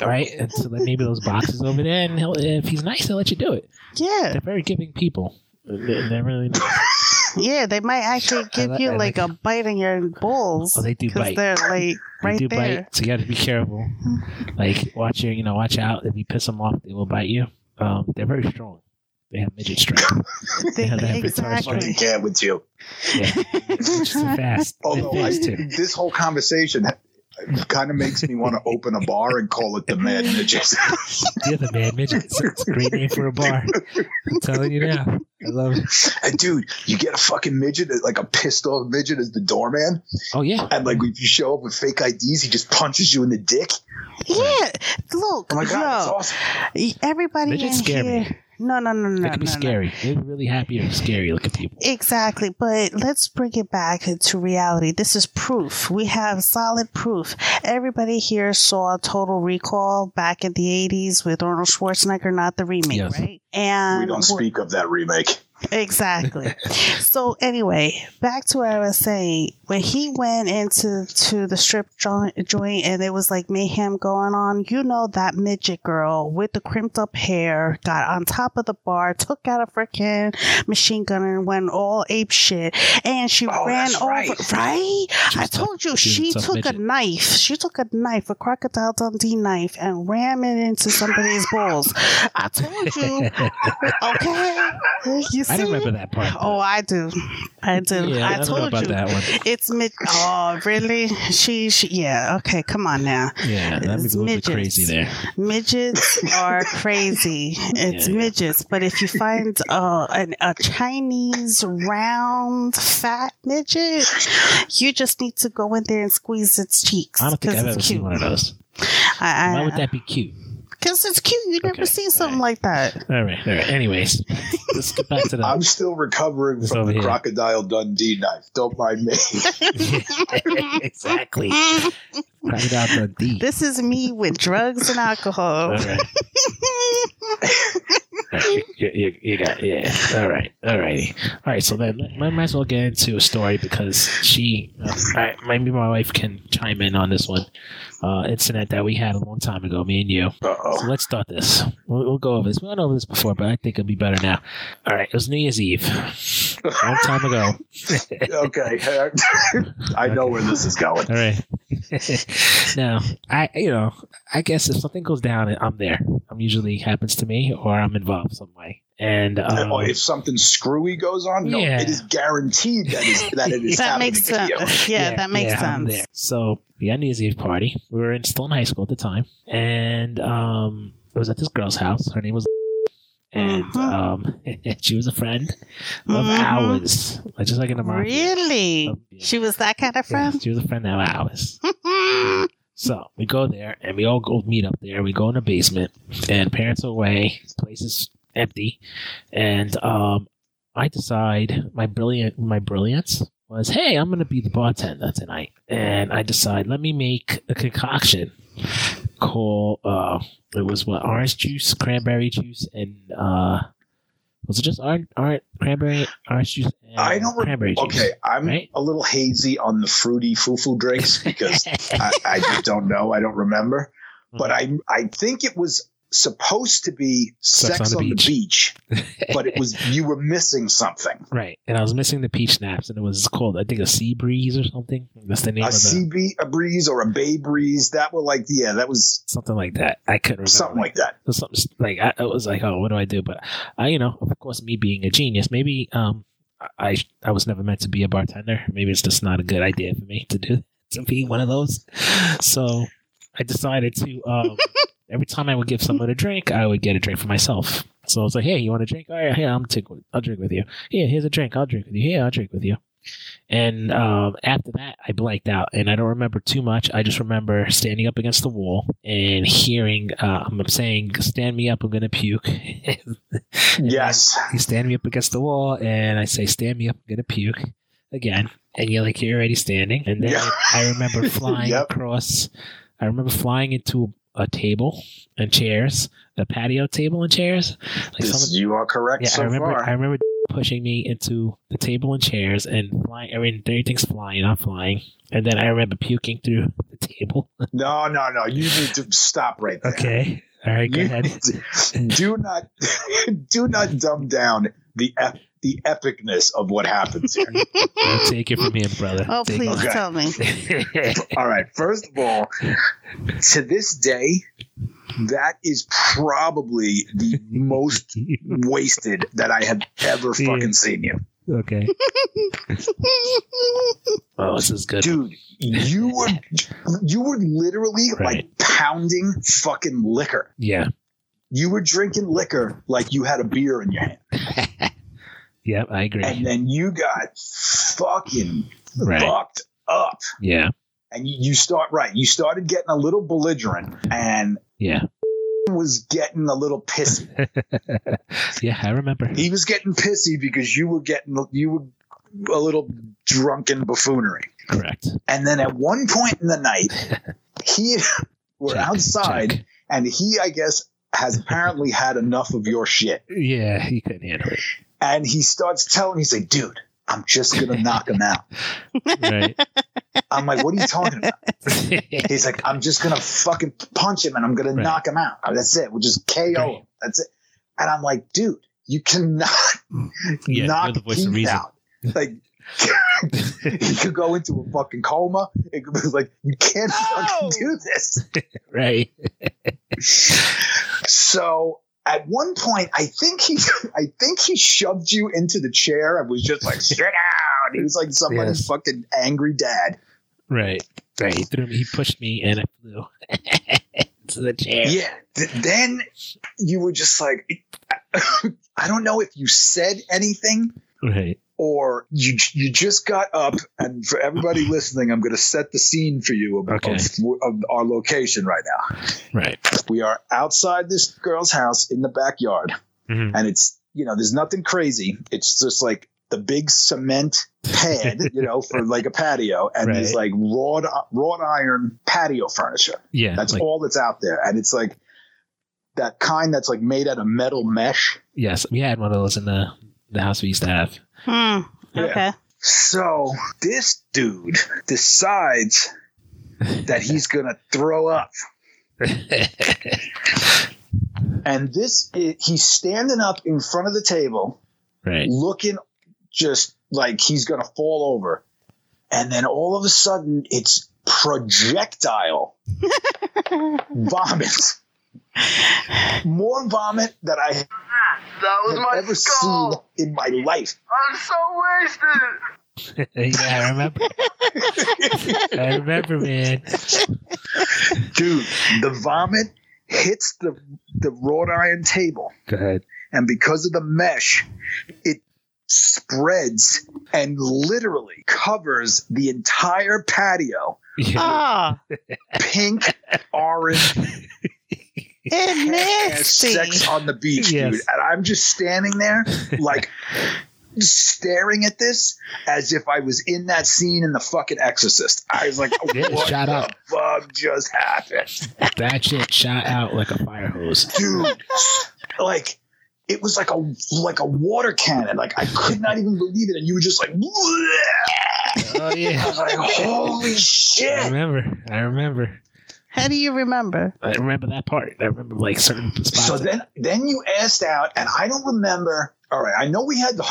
All right, and so then maybe those boxes over there, and he'll, if he's nice, he'll let you do it. Yeah, they're very giving people. They're, they're really nice. Yeah, they might actually give I, you I like, like a bite in your balls. Oh, they do bite. They're like right they do there. Bite, so you got to be careful. Like watch your, you know, watch out. If you piss them off, they will bite you. Um, they're very strong. They have midget strength. They have that exactly. Yeah, with you. Yeah, just fast. Although I, this whole conversation. It kind of makes me want to open a bar and call it the Mad Midgets. Yeah, the Mad Midgets. It's a great name for a bar. I'm telling you now. I love it. And dude, you get a fucking midget, like a pissed off midget as the doorman. Oh, yeah. And like if you show up with fake I Ds, he just punches you in the dick. Yeah. Look. Oh my God, yo, it's awesome. Everybody midgets in scare here. Me. No, no, no, no. They can be no, scary. No. They're really happy and scary looking people. Exactly. But let's bring it back to reality. This is proof. We have solid proof. Everybody here saw Total Recall back in the eighties with Arnold Schwarzenegger, not the remake, yes. right? And we don't speak of that remake. Exactly. So anyway, back to what I was saying. When he went into to the strip joint and it was like mayhem going on, you know that midget girl with the crimped up hair got on top of the bar, took out a freaking machine gun and went all ape shit. And she oh, ran over. Right? right? I told you, she, she took midget. a knife. She took a knife, a Crocodile Dundee knife, and rammed it into somebody's balls. I told you. Okay? You I don't remember that part. Oh, I do. I do. Yeah, I, I don't told know about you. That one. It's mid. Oh, really? She, she. Yeah. Okay. Come on now. Yeah, that was a little bit crazy there. Midgets are crazy. It's yeah, yeah. midgets. But if you find uh, an, a Chinese round fat midget, you just need to go in there and squeeze its cheeks. I don't think I've ever cute. seen one of those. I, I, Why would that be cute? Because it's cute. You've okay. never seen something all right. like that. All right. All right. Anyways, let's get back to that. I'm still recovering it's from the here. Crocodile Dundee knife. Don't mind me. Exactly. Crocodile Dundee. This is me with drugs and alcohol. All right. You, you, you got yeah. All right. All righty. All right. So then I might as well get into a story because she, uh, I, maybe my wife can chime in on this one. Uh, incident that we had a long time ago, me and you. Uh-oh. So let's start this. We'll, we'll go over this. We went over this before, but I think it'll be better now. All right. It was New Year's Eve. A long time ago. Okay. I know okay. where this is going. All right. Now, I, you know, I guess if something goes down, I'm there. I'm usually happens to me or I'm involved some way. And um, oh, if something screwy goes on, no, yeah. it is guaranteed that, is, that it is that happening makes to you. Yeah, yeah, that makes yeah, sense. I'm there. So we had New Year's Eve party. We were in, still in high school at the time. And um, it was at this girl's house. Her name was and mm-hmm. um, she was a friend of mm-hmm. ours. Just like in the market. Really? So, yeah. She was that kind of friend? Yeah, she was a friend of ours. So we go there, and we all go meet up there. We go in the basement, and parents are away. The place is empty. And um, I decide my brilliant, my brilliance, was, hey, I'm going to be the bartender tonight. And I decide, let me make a concoction called, uh, it was what, orange juice, cranberry juice, and, uh, was it just orange, orange, cranberry, orange juice, and I don't cranberry re- juice? Okay, I'm right? a little hazy on the fruity foo-foo drinks because I, I just don't know. I don't remember. Mm-hmm. But I I think it was supposed to be sex, sex on, on the beach, the beach but it was you were missing something. Right, and I was missing the peach snaps, and it was called, I think, a sea breeze or something. That's the name a of it. A sea be- a breeze or a bay breeze. That was like, yeah, that was... Something like that. I couldn't remember. Something like that. It was, something, like, I, it was like, oh, what do I do? But, I, you know, of course, me being a genius, maybe um, I I was never meant to be a bartender. Maybe it's just not a good idea for me to do to be one of those. So I decided to... Um, Every time I would give someone a drink, I would get a drink for myself. So I was like, hey, you want a drink? All right, here, I'm take, I'll drink with you. Here, here's a drink. I'll drink with you. Here, I'll drink with you. And um, after that, I blanked out. And I don't remember too much. I just remember standing up against the wall and hearing, uh, I'm saying, stand me up, I'm going to puke. Yes. You stand me up against the wall, and I say, stand me up, I'm going to puke again. And you're like, you're already standing. And then yeah. I remember flying yep. across. I remember flying into a a table and chairs, a patio table and chairs. Like this, someone, you are correct yeah, so I remember, far. I remember pushing me into the table and chairs and flying. I mean, everything's flying, I'm flying. And then I remember puking through the table. No, no, no. You need to stop right there. Okay. All right, go you ahead. To, do not do not dumb down the ep- the epicness of what happens here. Don't take it from me, brother. Oh, take please it. Tell me. All right. First of all, to this day, that is probably the most wasted that I have ever fucking seen you. Okay. Oh, this is good, dude. You were you were literally right. like pounding fucking liquor. Yeah. You were drinking liquor like you had a beer in your hand. Yeah, I agree. And then you got fucking right. fucked up. Yeah. And you start right. You started getting a little belligerent, and yeah, was getting a little pissy. Yeah, I remember. He was getting pissy because you were getting you were a little drunken buffoonery. Correct. And then at one point in the night, he were check, outside, check. And he, I guess, has apparently had enough of your shit. Yeah, he couldn't handle it. And he starts telling me, he's like, dude, I'm just going to knock him out. Right. I'm like, what are you talking about? He's like, I'm just going to fucking punch him and I'm going right. to knock him out. That's it. We'll just K O right. him. That's it. And I'm like, dude, you cannot yeah, knock Keith out. Like, he could go into a fucking coma. It was like, you can't oh! fucking do this. Right. So... At one point, I think he, I think he shoved you into the chair and was just like, "Sit down." He was like somebody's yes. fucking angry dad. Right, right. He threw me, he pushed me, and I flew to the chair. Yeah. Th- then you were just like, I don't know if you said anything, right? Or you you just got up. And for everybody listening, I'm going to set the scene for you of, okay. of, of our location right now. Right. We are outside this girl's house in the backyard, mm-hmm. and it's, you know, there's nothing crazy. It's just like the big cement pad, you know, for like a patio, and right. there's like wrought wrought iron patio furniture. Yeah, that's like, all that's out there, and it's like that kind that's like made out of metal mesh. Yes, we had one of those in the the house we used to have. Hmm. Okay. Yeah. So this dude decides that he's gonna throw up. And this is, he's standing up in front of the table, right, looking just like he's gonna fall over, and then all of a sudden it's projectile vomit. More vomit that I that was have my ever skull. Seen in my life. I'm so wasted. Yeah, I remember. I remember, man. Dude, the vomit hits the the wrought iron table. Go ahead. And because of the mesh, it spreads and literally covers the entire patio. Ah, yeah. Pink, orange. It's nasty. Sex on the beach, yes. dude. And I'm just standing there like staring at this as if I was in that scene in The fucking Exorcist. I was like, oh, yeah, what shot the out. fuck just happened? That shit shot out like a fire hose. Dude, like... It was like a like a water cannon. Like I could not even believe it, and you were just like, bleh. "Oh yeah!" I was like, "Holy shit!" I remember. I remember. How do you remember? I remember that part. I remember like certain spots. So then, then you asked out, and I don't remember. All right, I know we had the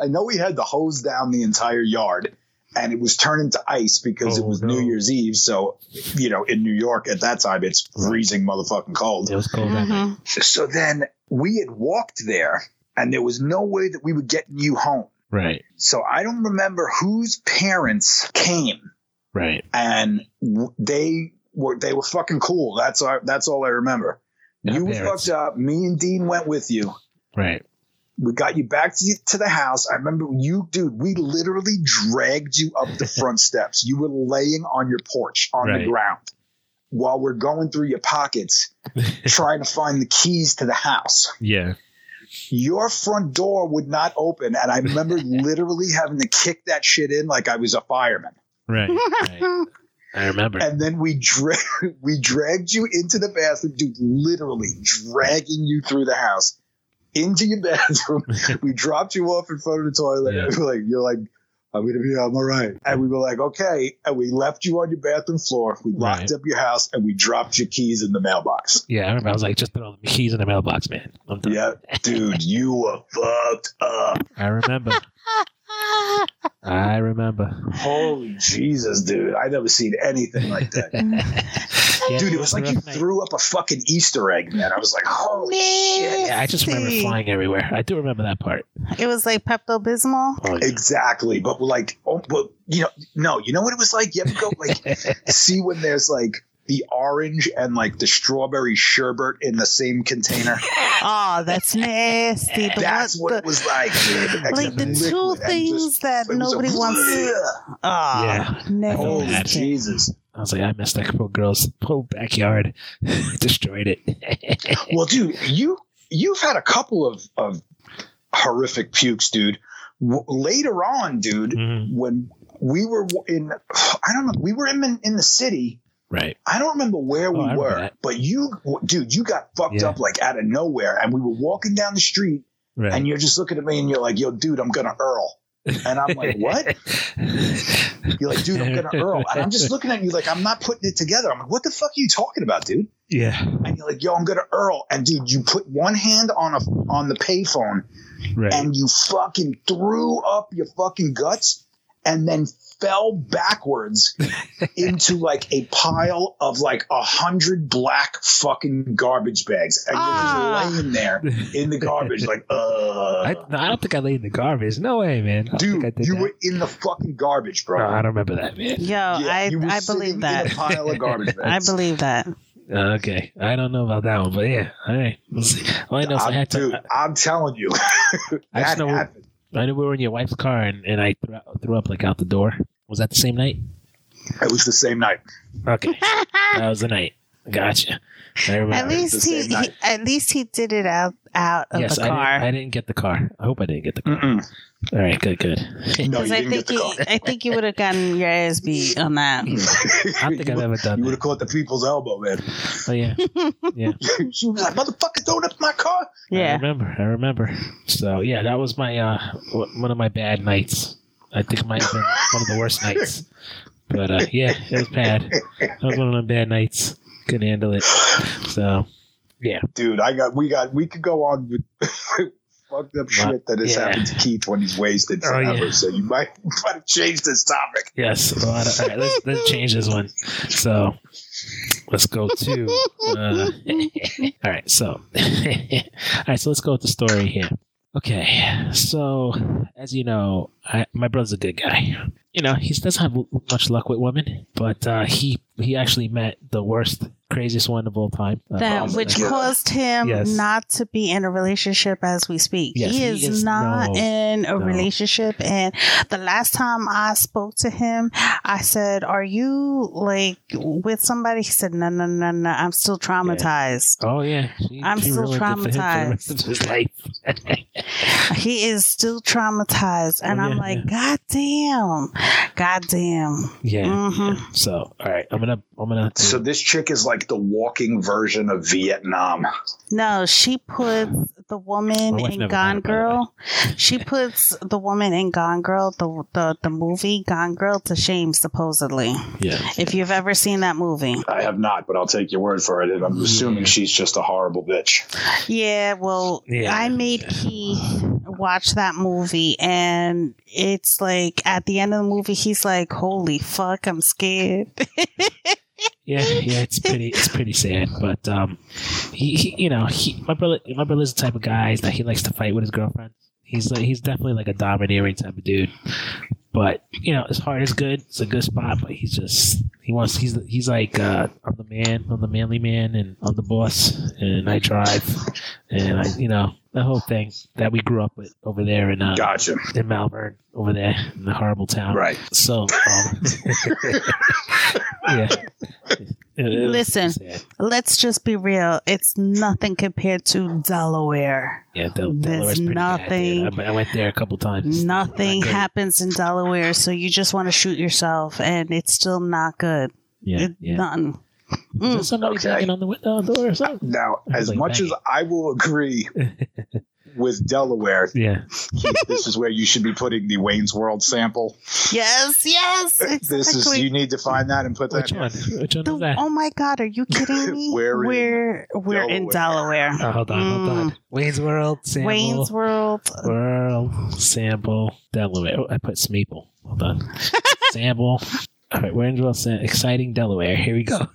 I know we had the hose down the entire yard, and it was turning to ice because oh, it was no. New Year's Eve. So, you know, in New York at that time, it's freezing motherfucking cold. It was cold. Mm-hmm. So then. We had walked there, and there was no way that we would get you home. Right. So I don't remember whose parents came. Right. And they were they were fucking cool. That's all. That's all I remember. Not you parents. Were fucked up. Me and Dean went with you. Right. We got you back to, to the house. I remember you, dude. We literally dragged you up the front steps. You were laying on your porch on right. the ground. While we're going through your pockets, trying to find the keys to the house. Yeah. Your front door would not open. And I remember literally having to kick that shit in like I was a fireman. Right. right. I remember. And then we dra- we dragged you into the bathroom, dude, literally dragging you through the house into your bathroom. We dropped you off in front of the toilet. Yeah. And we're like, you're like, I'm going to be, I'm all right. And we were like, okay. And we left you on your bathroom floor. We locked right. up your house and we dropped your keys in the mailbox. Yeah, I remember. I was like, just put all the keys in the mailbox, man. I'm done. Yeah, dude, you were fucked up. I remember. I remember. Holy Jesus, dude. I never seen anything like that. yeah, dude, it was like you night. threw up a fucking Easter egg, man. I was like, holy Nasty. shit. Yeah, I just remember flying everywhere. I do remember that part. It was like Pepto-Bismol. Oh, yeah. Exactly. But like, oh, but you know, no, you know what it was like? You ever go like, see when there's like, the orange and like the strawberry sherbet in the same container. Oh, that's nasty. The that's what, the, what it was like. Dude. Like the two things just, that nobody a, wants. Bleh. Oh, yeah. Nasty. Oh, Jesus. I was like, I messed that poor girl's whole backyard. Destroyed it. Well, dude, you, you've had a couple of, of horrific pukes, dude. W- later on, dude, mm-hmm. when we were in, I don't know, we were in, in the city. Right. I don't remember where we oh, were, but you, dude, you got fucked yeah. up like out of nowhere. And we were walking down the street right. and you're just looking at me and you're like, yo, dude, I'm going to Earl. And I'm like, what? You're like, dude, I'm going to Earl. And I'm just looking at you like, I'm not putting it together. I'm like, what the fuck are you talking about, dude? Yeah. And you're like, yo, I'm going to Earl. And dude, you put one hand on a on the payphone right. and you fucking threw up your fucking guts and then fell backwards into like a pile of like a hundred black fucking garbage bags, and ah. you're just laying there in the garbage, like uh. I, no, I don't think I laid in the garbage. No way, man. Dude, I think I you that. were in the fucking garbage, bro. No, I don't remember that, man. Yo, yeah, I I believe that. In a pile of garbage bags. I believe that. Okay, I don't know about that one, but yeah, all right. We'll see. All I know is I had to. Dude, I, I'm telling you, that know, happened. I knew we were in your wife's car, and, and I threw up, threw up like out the door. Was that the same night? It was the same night. Okay, that was the night. Gotcha. I remember. At least he, he, at least he did it out out of yes, the car. I didn't, I didn't get the car. I hope I didn't get the car. Mm-mm. All right, good, good. No, you didn't I think get the car. You, I think you would have gotten your ass beat on that. I don't think I've ever done. You would have caught the people's elbow, man. Oh yeah, yeah. She was like, "Motherfucker, don't up my car." Yeah, I remember. I remember. So yeah, that was my uh, one of my bad nights. I think it might have been one of the worst nights. But uh, yeah, it was bad. That was one of my bad nights. Couldn't handle it. So yeah, dude, I got we got we could go on with. Fucked up shit that has yeah. happened to Keith when he's wasted forever. Oh, yeah. So you might, you might have changed this topic. Yes. Of, all right, let's, let's change this one. So let's go to. Uh, all right. So all right. So let's go with the story here. Okay. So as you know, I, my brother's a good guy. You know, he doesn't have much luck with women, but uh, he he actually met the worst, craziest one of all time. Uh, that which uh, caused him yes. not to be in a relationship as we speak. Yes, he, is he is not no, in a no. relationship. And the last time I spoke to him, I said, "Are you like with somebody?" He said, "No, no, no, no. I'm still traumatized." Yeah. Oh yeah, she, I'm she still really traumatized. Did for him for the rest of his life. he is still traumatized. And yeah, I'm like, yeah. God damn. God damn. Yeah, mm-hmm. yeah. So, all right. I'm going to, I'm going to. So this chick is like the walking version of Vietnam. No, she puts the woman in Gone Girl. She puts the woman in Gone Girl, the, the, the movie Gone Girl, to shame, supposedly. Yeah. If you've ever seen that movie. I have not, but I'll take your word for it. I'm assuming she's just a horrible bitch. Yeah, well, yeah. I made Keith watch that movie, and it's like at the end of the movie, he's like, holy fuck, I'm scared. Yeah, yeah, it's pretty, it's pretty sad, but um, he, he you know, he, my brother, my brother's the type of guy that he likes to fight with his girlfriend. He's like, he's definitely like a domineering type of dude, but you know, his heart is good. It's a good spot, but he's just, he wants, he's, he's like, uh, I'm the man, I'm the manly man, and I'm the boss, and I drive, and I, you know, the whole thing that we grew up with over there in uh, gotcha. in Malvern, over there in the horrible town. Right. So, um, yeah. Listen, let's just be real. It's nothing compared to Delaware. Yeah, Del- Delaware's pretty nothing, bad. I, I went there a couple times. Nothing not happens in Delaware, so you just want to shoot yourself, and it's still not good. Yeah, it, yeah. Nothing. Mm. Is somebody okay. banging on the window door or something? Now, as like, much bang. as I will agree with Delaware, yeah, this is where you should be putting the Wayne's World sample. Yes, yes, exactly. This is, you need to find that and put that. Which one? In. Which one the, is that? Oh my God, are you kidding me? We're we're in we're Delaware. In Delaware. Oh, hold on, mm. hold on. Wayne's World sample. Wayne's World World sample Delaware. Oh, I put Smeeple. Hold on, sample. All right, Wayne's World sample. Exciting Delaware. Here we go.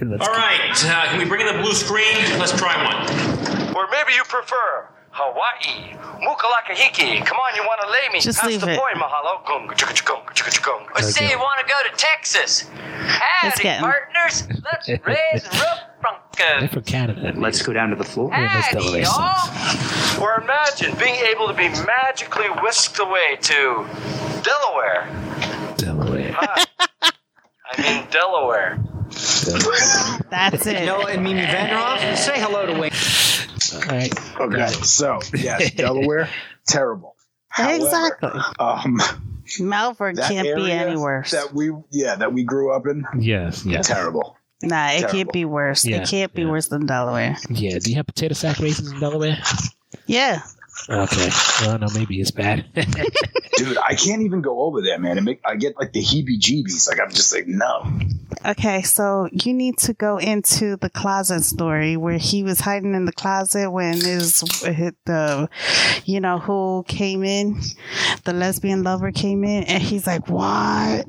Let's All right, uh, can we bring in the blue screen? Let's try one. Or maybe you prefer Hawaii, Mukalakahiki. Come on, you want to lay me? Just leave it. Boy, mahalo. Gunga, chugga, chugga, chugga, chugga. Or say you want to go to Texas. Howdy, partners. Let's raise and rope Broncos. From Canada. Let's go down to the floor. Howdy, y'all. Or imagine being able to be magically whisked away to Delaware. Delaware. Huh. I mean, Delaware. That's it. No, I mean, Vanderoff, say hello to Wayne. All right. Okay. So, yes, Delaware, terrible. Exactly. However, um, Malvern can't be any worse. That we, yeah, that we grew up in. Yes. yes. Terrible. Nah, it terrible. can't be worse. Yeah, it can't be yeah. worse than Delaware. Yeah. Do you have potato sack races in Delaware? Yeah. Okay. Well, no, maybe it's bad. Dude, I can't even go over there, man. It make, I get like the heebie-jeebies. Like I'm just like, no. Okay, so you need to go into the closet story where he was hiding in the closet when his, his the, you know, who came in, the lesbian lover came in, and he's like, what?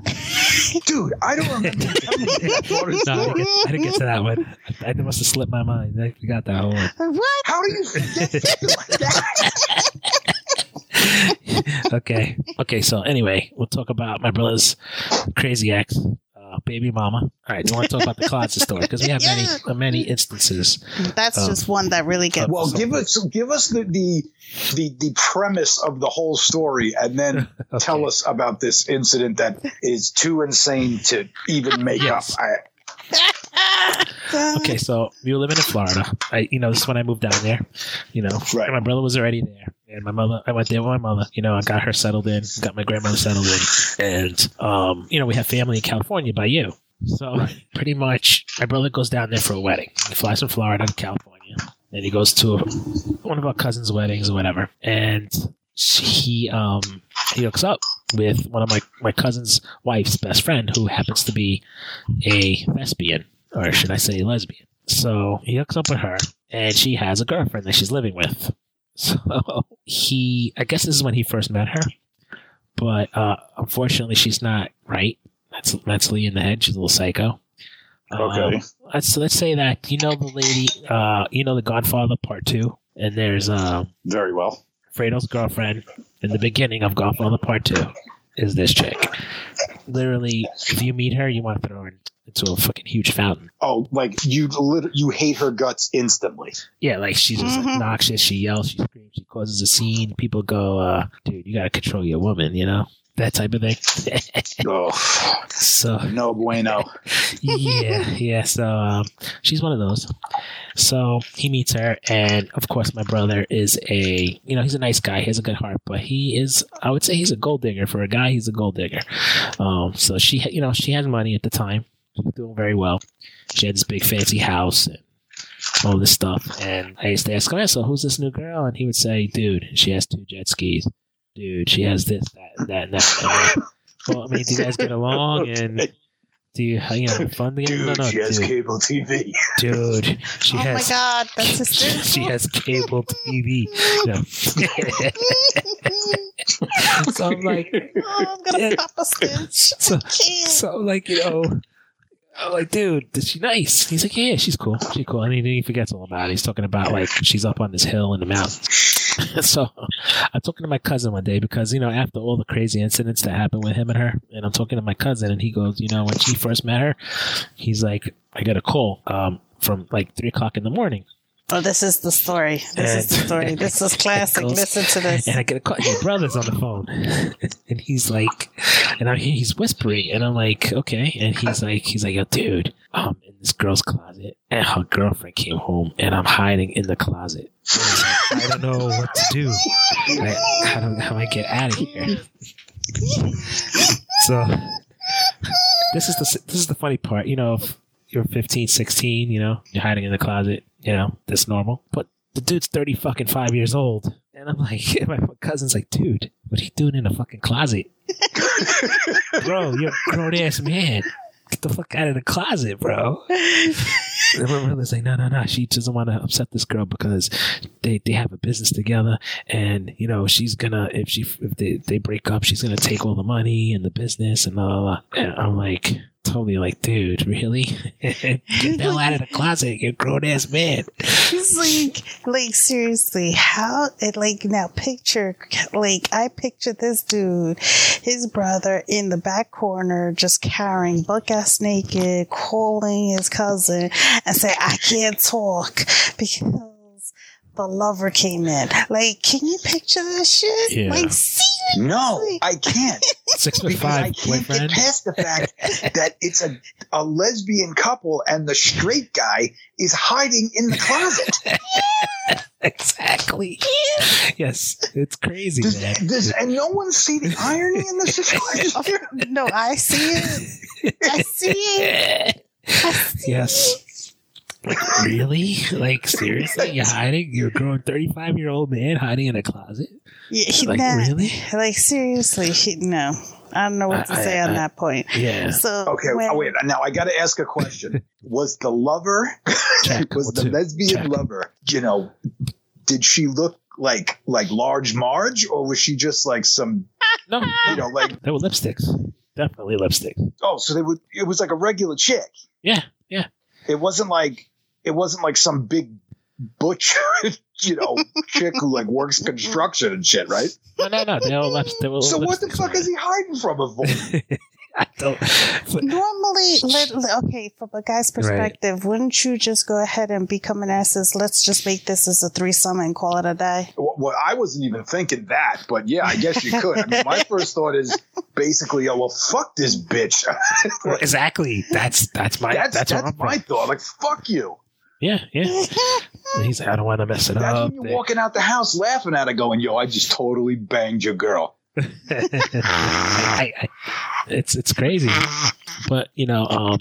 Dude, I don't remember. I, no, I, didn't get, I didn't get to that one. I, I must have slipped my mind. I forgot that whole one. What? How do you forget things like that? okay. Okay, so anyway, we'll talk about my brother's crazy ex. Baby mama. All right, do you want to talk about the closet story? Because we have yeah. many many instances. That's of, just one that really gets. Well, give us give us the the, the the premise of the whole story, and then okay. tell us about this incident that is too insane to even make yes. up. I... Okay, so we were living in Florida. I, you know, this is when I moved down there. You know, right. My brother was already there. And my mother, I went there with my mother. You know, I got her settled in, got my grandmother settled in. And, um, you know, we have family in California by you. So right. pretty much my brother goes down there for a wedding. He flies from Florida to California. And he goes to a, one of our cousins' weddings or whatever. And he, um, he hooks up with one of my, my cousin's wife's best friend who happens to be a thespian, or should I say lesbian. So he hooks up with her, and she has a girlfriend that she's living with. So he, I guess this is when he first met her, but uh, unfortunately she's not right. That's mentally in the head. She's a little psycho. Okay. Um, let's let's say that you know the lady, uh, you know the Godfather Part two, and there's uh, very well Fredo's girlfriend in the beginning of Godfather Part two is this chick. Literally, if you meet her, you want to put her in. Into a fucking huge fountain. Oh, like you lit- you hate her guts instantly. Yeah, like she's just mm-hmm. obnoxious. She yells, she screams, she causes a scene. People go, uh, dude, you got to control your woman, you know? that type of thing. Oh, so no bueno. yeah, yeah. So um, she's one of those. So he meets her, and of course, my brother is a you know he's a nice guy. He has a good heart, but he is I would say he's a gold digger for a guy. He's a gold digger. Um, so she you know she had money at the time. She was doing very well. She had this big fancy house. And all this stuff, and I used to ask him, so who's this new girl? And he would say, dude, she has two jet skis. Dude, she has this, that, that, and that. And I, well, I mean, do you guys get along? And do you, you know, have fun together? Dude, no, no, she dude. has cable T V. Dude, she oh has. Oh my God, that's hysterical. She has cable T V. No. So I'm like, oh, I'm gonna pop a stitch. So, so I'm like, you know. I'm like, dude, is she nice? He's like, yeah, she's cool. She's cool. And he, he forgets all about it. He's talking about, like, she's up on this hill in the mountains. So I'm talking to my cousin one day because, you know, after all the crazy incidents that happened with him and her, and I'm talking to my cousin, and he goes, you know, when she first met her, he's like, I got a call um, from, like, three o'clock in the morning. Oh, this is the story. This and, is the story. This is classic. Goes, listen to this. And I get a call. Your brother's on the phone. And he's like, and I hear he's whispering. And I'm like, okay. And he's like, he's like, yo, dude, I'm in this girl's closet. And her girlfriend came home. And I'm hiding in the closet. Like, I don't know what to do. Like, how do how I get out of here? So this is the this is the funny part. You know, if you're fifteen, sixteen, you know, you're hiding in the closet. You know, that's normal. But the dude's thirty fucking five years old. And I'm like, and my cousin's like, dude, what are you doing in a fucking closet? Bro, you're a grown ass man. Get the fuck out of the closet, bro. And my brother's like, no, no, no. She doesn't want to upset this girl because they, they have a business together. And, you know, she's going to, if she if they, they break up, she's going to take all the money and the business and blah, blah, blah. And I'm like... Totally like, dude, really? Get the hell out of the closet, you grown ass man. It's like, like seriously, how? It like now, picture, like I picture this dude, his brother in the back corner, just cowering, buck ass naked, calling his cousin and say, "I can't talk because." The lover came in. Like, can you picture this shit? Yeah. Like, seriously? No, I can't. Six foot five. I can't boyfriend. Get past the fact that it's a a lesbian couple and the straight guy is hiding in the closet. Yeah. Exactly. Yeah. Yes, it's crazy. Does, man. Does, and no one see the irony in this situation? No, I see it. I see it. I see yes. It. Like, really? Like, seriously? You're hiding? You're a grown thirty-five-year-old man hiding in a closet? Yeah, he, like, nah, really? Like, seriously? He, no. I don't know what to I, say I, on I, that point. Yeah. So okay, when, oh, wait. Now, I got to ask a question. Was the lover, Jack, was the too. lesbian Jack. lover, you know, did she look like like Large Marge, or was she just like some, no, you know, like. They were lipsticks. Definitely lipsticks. Oh, so they would, it was like a regular chick. Yeah, yeah. It wasn't like. It wasn't like some big butcher, you know, chick who like works construction and shit, right? No, no, no. They all left, they all so left what the fuck is he hiding from a voice? I don't. But. Normally, let, okay, from a guy's perspective, right. Wouldn't you just go ahead and become an assist? Let's just make this as a threesome and call it a day. Well, I wasn't even thinking that, but yeah, I guess you could. I mean, my first thought is basically, oh well, fuck this bitch. Like, exactly. That's that's my that's, that's, that's my from. thought. Like, fuck you. Yeah, yeah. And he's like, I don't want to mess it Imagine up. You're there. Walking out the house laughing at her going, yo, I just totally banged your girl. I, I, it's it's crazy. But, you know, um,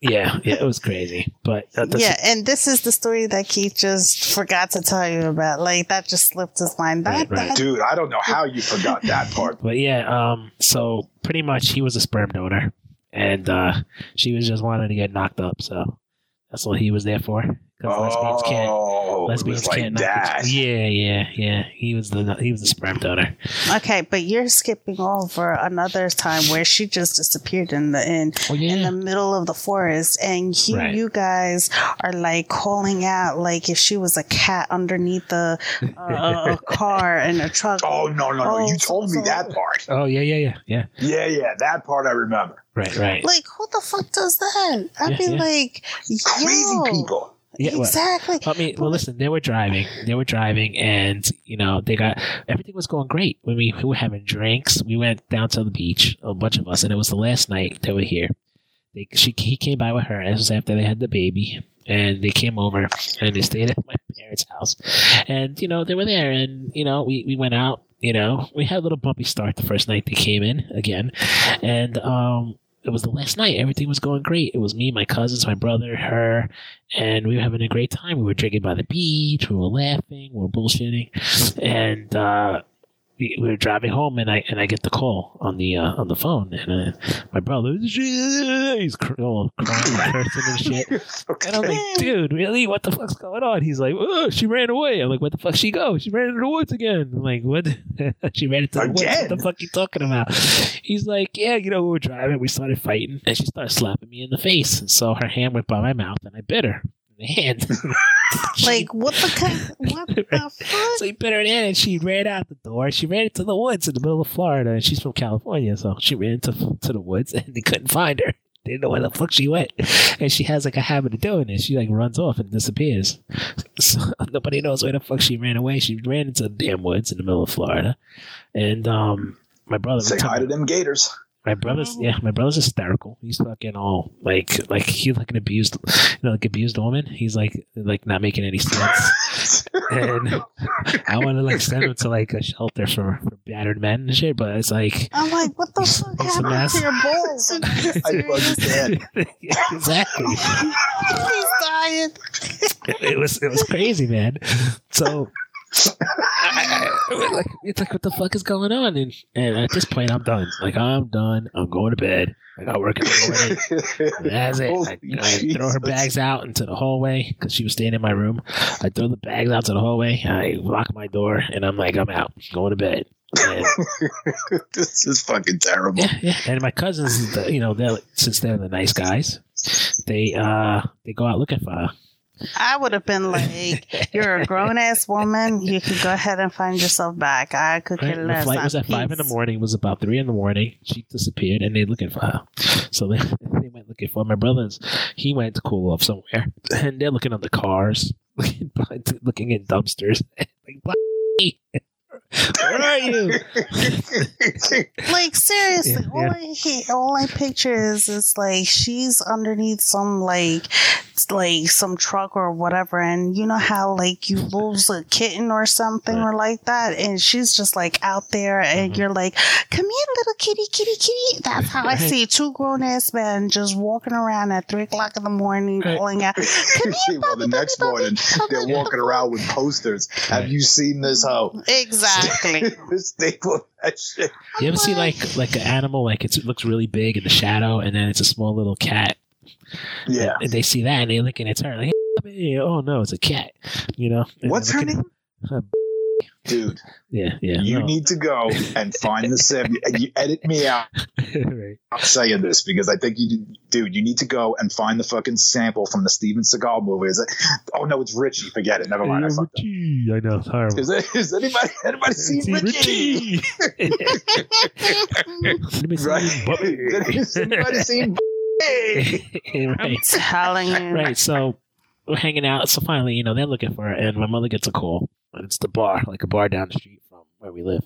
yeah, yeah, it was crazy. But uh, Yeah, is, and this is the story that Keith just forgot to tell you about. Like, that just slipped his mind. That, right, right. That, Dude, I don't know how you forgot that part. But, yeah, um, so pretty much he was a sperm donor. And uh, she was just wanting to get knocked up, so. That's what he was there for. Oh, lesbians can't. Lesbians like can't. That. Yeah, yeah, yeah. He was the he was the sperm donor. Okay, but you're skipping over another time where she just disappeared in the in, oh, yeah. in the middle of the forest, and he, right. you guys are like calling out like if she was a cat underneath the uh, a car and a truck. Oh no no no! Oh, you told so, me so. that part. Oh yeah yeah yeah yeah yeah yeah that part I remember. Right, right. Like, who the fuck does that? I yeah, mean, yeah. like, crazy yo, people. Yeah, exactly. Well, I mean, well, listen, they were driving. They were driving, and you know, they got everything was going great. When we, we were having drinks, we went down to the beach, a bunch of us, and it was the last night they were here. They, she he came by with her, and this was after they had the baby, and they came over and they stayed at my parents' house, and you know, they were there, and you know, we, we went out. You know, we had a little bumpy start the first night they came in again, and um. It was the last night. Everything was going great. It was me, my cousins, my brother, her, and we were having a great time. We were drinking by the beach. We were laughing. We were bullshitting, and uh, we, we were driving home. And I and I get the call on the uh, on the phone, and uh, my brother, he's all crying, and cursing and shit. And I'm like, dude, really? What the fuck's going on? He's like, oh, she ran away. I'm like, what the fuck? She go? She ran into the woods again. I'm like, what? She ran into the again? woods. What the fuck are you talking about? He's like, yeah, you know, we were driving, we started fighting, and she started slapping me in the face. And so her hand went by my mouth, and I bit her in the hand. Like, what the fuck? What the fuck? So he bit her in the hand, and she ran out the door. She ran into the woods in the middle of Florida, and she's from California, so she ran into to the woods, and they couldn't find her. They didn't know where the fuck she went. And she has, like, a habit of doing it. She, like, runs off and disappears. So nobody knows where the fuck she ran away. She ran into the damn woods in the middle of Florida. And, um... my brother say hi to them gators. My brother's yeah, my brother's hysterical. He's fucking all like like he's like an abused, you know, like abused woman. He's like like not making any sense. And I want to like send him to like a shelter for, for battered men and shit. But it's like I'm like, what the fuck happened to your balls? I was dead. Exactly. He's dying. It was it was crazy, man. So. I, I, like, it's like, what the fuck is going on? And, and at this point, I'm done. Like, I'm done. I'm going to bed. I got work in the morning. That's it. I, you know, I throw her bags out into the hallway because she was staying in my room. I throw the bags out to the hallway. I lock my door, and I'm like, I'm out. Going to bed. And, this is fucking terrible. Yeah, yeah. And my cousins, you know, they're, since they're the nice guys, they uh they go out looking for her. I would have been like, you're a grown-ass woman. You can go ahead and find yourself back. I could care less. The flight was at peace. five in the morning. It was about three in the morning. She disappeared, and they're looking for her. So they, they went looking for her. My brother's, he went to cool off somewhere. And they're looking on the cars, looking, looking at dumpsters. Like, black where are you? Like, seriously, yeah, yeah. All, I hate, all I picture is, is like she's underneath some like like some truck or whatever, and you know how like you lose a kitten or something right. or like that, and she's just like out there, and mm-hmm. you're like, come here, little kitty, kitty, kitty. That's how right. I see two grown ass men just walking around at three o'clock in the morning, right. calling out. Come here, see, well, the next Bobby, morning Bobby, they're Bobby. walking around with posters. Have you seen this hoe? Exactly. Staple that shit. You ever see like like an animal like it's, it looks really big in the shadow, and then it's a small little cat? Yeah, and, and they see that and they're looking at her like, hey, oh no, it's a cat. You know, and what's her name? Her dude. Yeah, yeah. You no. need to go and find the sim. You edit me out. Right. I'm saying this because I think you, dude, you need to go and find the fucking sample from the Steven Seagal movie. Is it? Oh no, it's Richie. Forget it. Never mind. Hey, I fucked Richie. Up. I know. It's horrible. Is, it, is anybody anybody seen Richie? Richie? Right. Has anybody seen? Right. Telling you. Right. So we're hanging out. So finally, you know, they're looking for her, and my mother gets a call. It's the bar, like a bar down the street from where we live.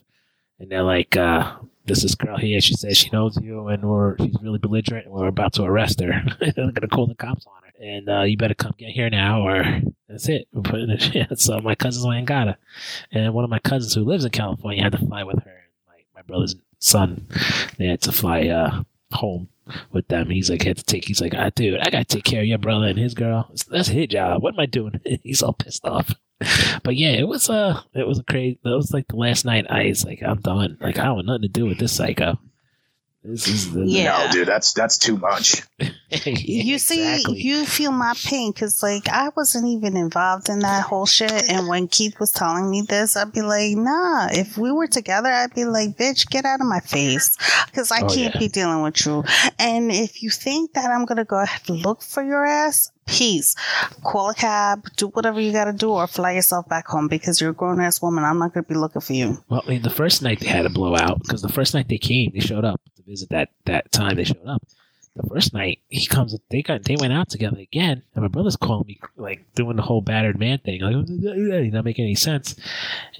And they're like, uh, there's this girl here. She says she knows you, and we're she's really belligerent, and we're about to arrest her. They're going to call the cops on her. And uh, you better come get here now, or that's it. We're putting it in. So my cousins went and got her. And one of my cousins who lives in California had to fly with her. And my, my brother's son, they had to fly uh, home with them. He's like, had to take, he's like, ah, dude, I got to take care of your brother and his girl. That's his job. What am I doing? He's all pissed off. But yeah, it was uh it was a crazy. That was like the last night. I was like, I'm done. Like, I don't want nothing to do with this psycho. This is the yeah. No, dude, that's that's too much. Yeah, you see, exactly. You feel my pain because like I wasn't even involved in that whole shit. And when Keith was telling me this, I'd be like, nah. If we were together, I'd be like, bitch, get out of my face because I oh, can't yeah. be dealing with you. And if you think that I'm gonna go ahead and look for your ass. Peace. Call a cab, do whatever you got to do, or fly yourself back home because you're a grown-ass woman. I'm not going to be looking for you. Well, I mean, the first night they had a blowout because the first night they came, they showed up to visit that, that time they showed up. The first night, he comes, they got, they went out together again, and my brother's calling me, like, doing the whole battered man thing, like, it not making any sense.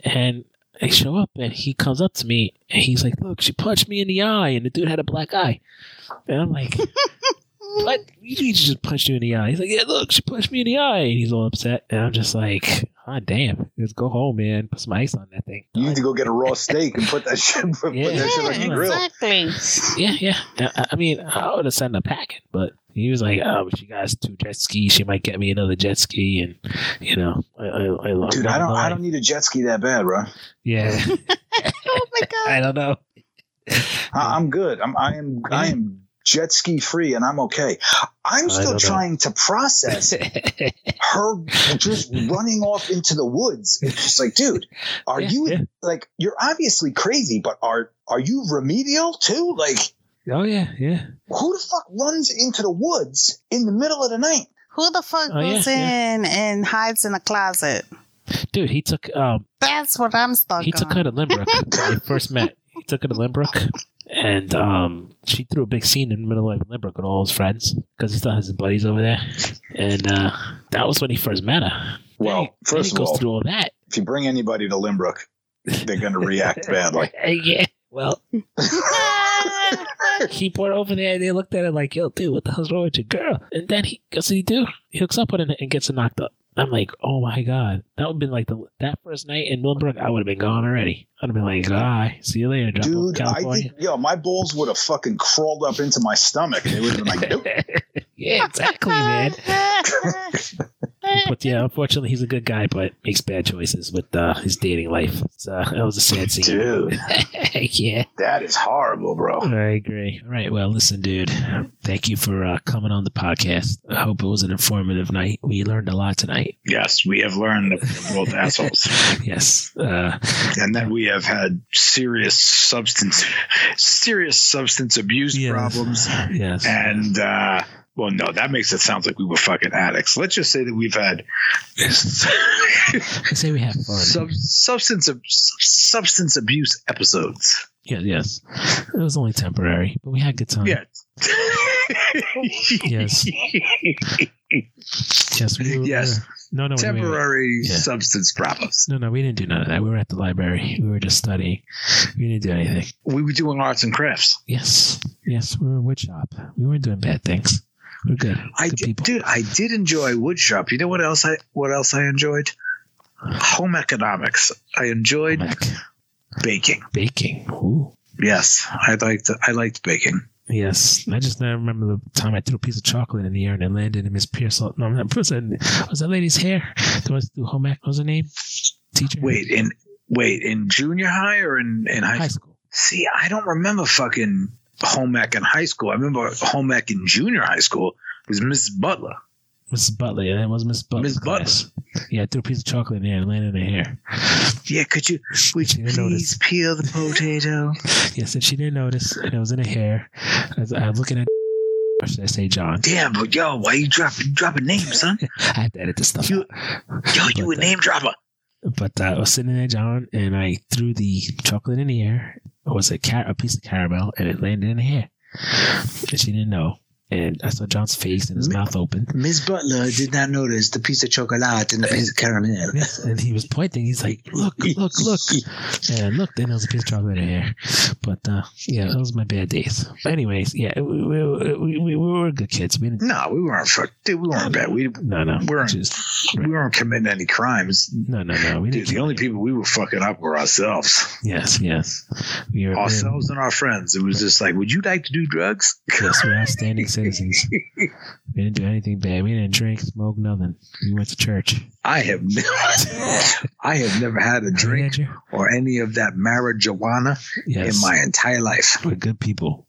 And I show up, and he comes up to me, and he's like, look, she punched me in the eye, and the dude had a black eye. And I'm like, what? He just punched you in the eye. He's like, yeah, look, she punched me in the eye. And he's all upset, and I'm just like, ah, oh, damn. Just go home, man. Put some ice on that thing. You need to go get a raw steak and put that shit, put, yeah, put that shit on the grill. Exactly. Yeah, yeah. I, I mean, I would have sent a packet, but he was like, oh, she got two jet skis. She might get me another jet ski. And, you know, I, I, I love Dude, I don't, I don't need a jet ski that bad, bro. Yeah. Oh, my God. I don't know. I, I'm good. I'm, I am, yeah. I am jet ski free, and I'm okay. I'm still trying know. to process her just running off into the woods. It's just like, dude, are yeah, you yeah. like, you're obviously crazy, but are are you remedial too? Like, oh yeah, yeah. Who the fuck runs into the woods in the middle of the night? Who the fuck oh, goes yeah, in yeah. and hides in a closet? Dude, he took. Um, That's what I'm stuck he on. He took her to Limbrook when we first met. He took her to Limbrook. And um, she threw a big scene in the middle of Limbrook with all his friends because he still has his buddies over there. And uh, that was when he first met her. Well, he, first he goes of all, through all that. If you bring anybody to Limbrook, they're going to react badly. Yeah, well. He brought her over there and they looked at it like, yo, dude, what the hell's wrong with your girl? And then he, what does he do? He hooks up with her and gets her knocked up. I'm like, oh my God. That would have been like the that first night in Millbrook, I would have been gone already. I'd have been like, bye. See you later. Drop Dude, I think, yo, my balls would have fucking crawled up into my stomach. It would have been like, nope. Yeah, exactly, man. But yeah, unfortunately, he's a good guy, but makes bad choices with uh, his dating life. So that was a sad scene. Dude. Yeah. That is horrible, bro. I agree. All right. Well, listen, dude. Thank you for uh, coming on the podcast. I hope it was an informative night. We learned a lot tonight. Yes, we have learned that we're both assholes. Yes. Uh, and that we have had serious substance, serious substance abuse yes. problems. Yes. And, uh, well, no, that makes it sound like we were fucking addicts. Let's just say that we've had say we have fun. Sub, substance ab- substance abuse episodes. Yeah, yes. It was only temporary, but we had good time. Yeah. Yes. Yes. We were, yes. Uh, no, no. Temporary we yeah. substance problems. No, no, we didn't do none of that. We were at the library. We were just studying. We didn't do anything. We were doing arts and crafts. Yes. Yes, we were in wood shop. We weren't doing bad things. We're good. I good did, dude, I did enjoy woodshop. You know what else I what else I enjoyed? Home economics. I enjoyed baking. Baking. Ooh. Yes, I liked I liked baking. Yes, I just now remember the time I threw a piece of chocolate in the air and it landed in Miss Pierce. No, not Pierce. Was that lady's hair? The home ec. What was her name? Teacher. Wait in wait in junior high or in in high, high school? See, I don't remember fucking home ec in high school. I remember home ec in junior high school was Missus Butler. Missus Butler, yeah, that was Missus Butler. Missus Butler. Yeah, I threw a piece of chocolate in there and landed in her hair. Yeah, could you, would you please notice. peel the potato? Yes, and she didn't notice, and it was in her hair. I was, I was looking at. Or should I say John? Damn, but yo, why you dropping dropping names, son? I had to edit this stuff. You, out. Yo, you but, a name dropper. But uh, I was sitting there, John, and I threw the chocolate in the air. It was a, car- a piece of caramel, and it landed in her hair. And she didn't know. And I saw John's face and his M- mouth open. Miss Butler did not notice the piece of chocolate and the piece of caramel. Yes, and he was pointing. He's like, look, look, look. And look, then there was a piece of chocolate in there. But, uh, yeah, those were my bad days. But anyways, yeah, we, we, we, we were good kids. We didn't, no, we weren't dude, we weren't bad. We, no, no. We weren't, just, we weren't committing any crimes. No, no, no. We didn't dude, the only people we were fucking up were ourselves. Yes, yes. We were, ourselves we were, and our friends. It was just like, would you like to do drugs? Yes, we're outstanding citizens. We didn't do anything bad. We didn't drink, smoke, nothing. We went to church. I have never, I have never had a drink or any of that marijuana yes. in my entire life. We're good people.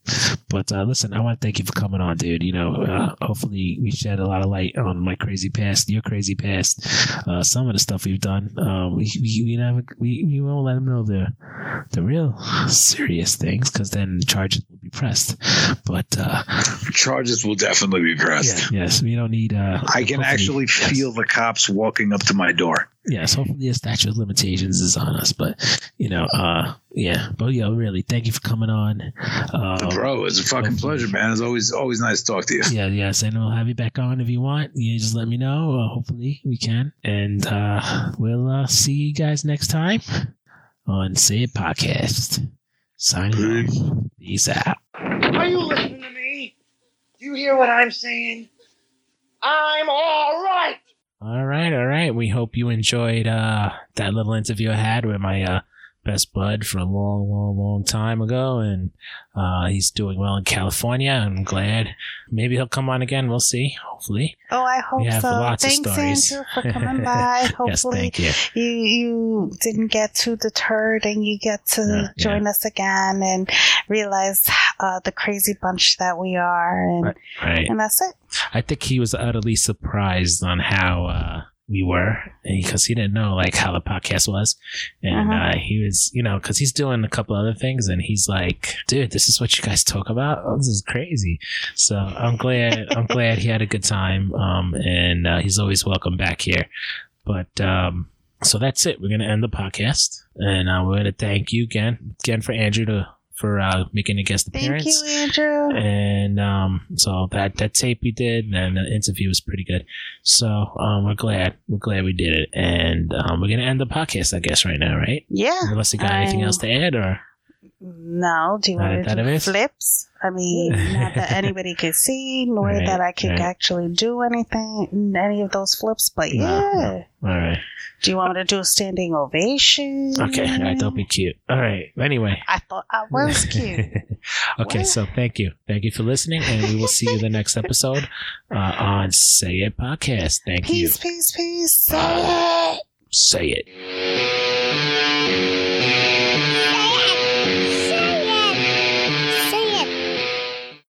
But uh, listen, I want to thank you for coming on, dude. You know, uh, hopefully we shed a lot of light on my crazy past, your crazy past, uh, some of the stuff we've done. Uh, we we we, never, we we won't let them know the the real serious things because then the charges will be pressed. But uh, charges will definitely be pressed. Yeah, yes, we don't need. Uh, I can actually feel yes. the cops walking up to my door. Yes, hopefully the statute of limitations is on us, but you know, uh, yeah. But yo, really, thank you for coming on, uh, bro. It's a fucking pleasure, man. It's always always nice to talk to you. Yeah, yes, and we'll have you back on if you want. You just let me know. Uh, hopefully, we can, and uh, we'll uh, see you guys next time on Say It Podcast. Signing off. Peace out. Are you listening to me? Do you hear what I'm saying? I'm all right. All right, all right. We hope you enjoyed uh, that little interview I had with my uh, best bud for a long, long, long time ago, and uh, he's doing well in California. I'm glad. Maybe he'll come on again. We'll see. Hopefully. Oh, I hope so. We have so. lots Thanks, of stories. Andrew, for coming by. Hopefully, yes, thank you. you you didn't get too deterred, and you get to uh, join yeah. us again and realize uh, the crazy bunch that we are, and right, right. and that's it. I think he was utterly surprised on how uh, we were, because he didn't know like how the podcast was, and uh-huh. uh, he was, you know, because he's doing a couple other things, and he's like, "Dude, this is what you guys talk about. Oh, this is crazy." So I'm glad, I'm glad he had a good time, um, and uh, he's always welcome back here. But um, so that's it. We're gonna end the podcast, and uh, we're gonna thank you again, again for Andrew to. for uh, making a guest appearance. Thank you, Andrew. And um, so that, that tape we did and the interview was pretty good. So um, we're glad. We're glad we did it. And um, we're going to end the podcast, I guess, right now, right? Yeah. Unless you got I... anything else to add or... No. Do you want to do flips? I mean, not that anybody could see, nor right, that I could right. actually do anything, any of those flips, but no, yeah. No. All right. Do you want me to do a standing ovation? Okay. All right. Don't be cute. All right. Anyway. I thought I was cute. Okay. What? So thank you. Thank you for listening, and we will see you the next episode uh, on Say It Podcast. Thank peace, you. Peace, peace, peace. Say it. Say it.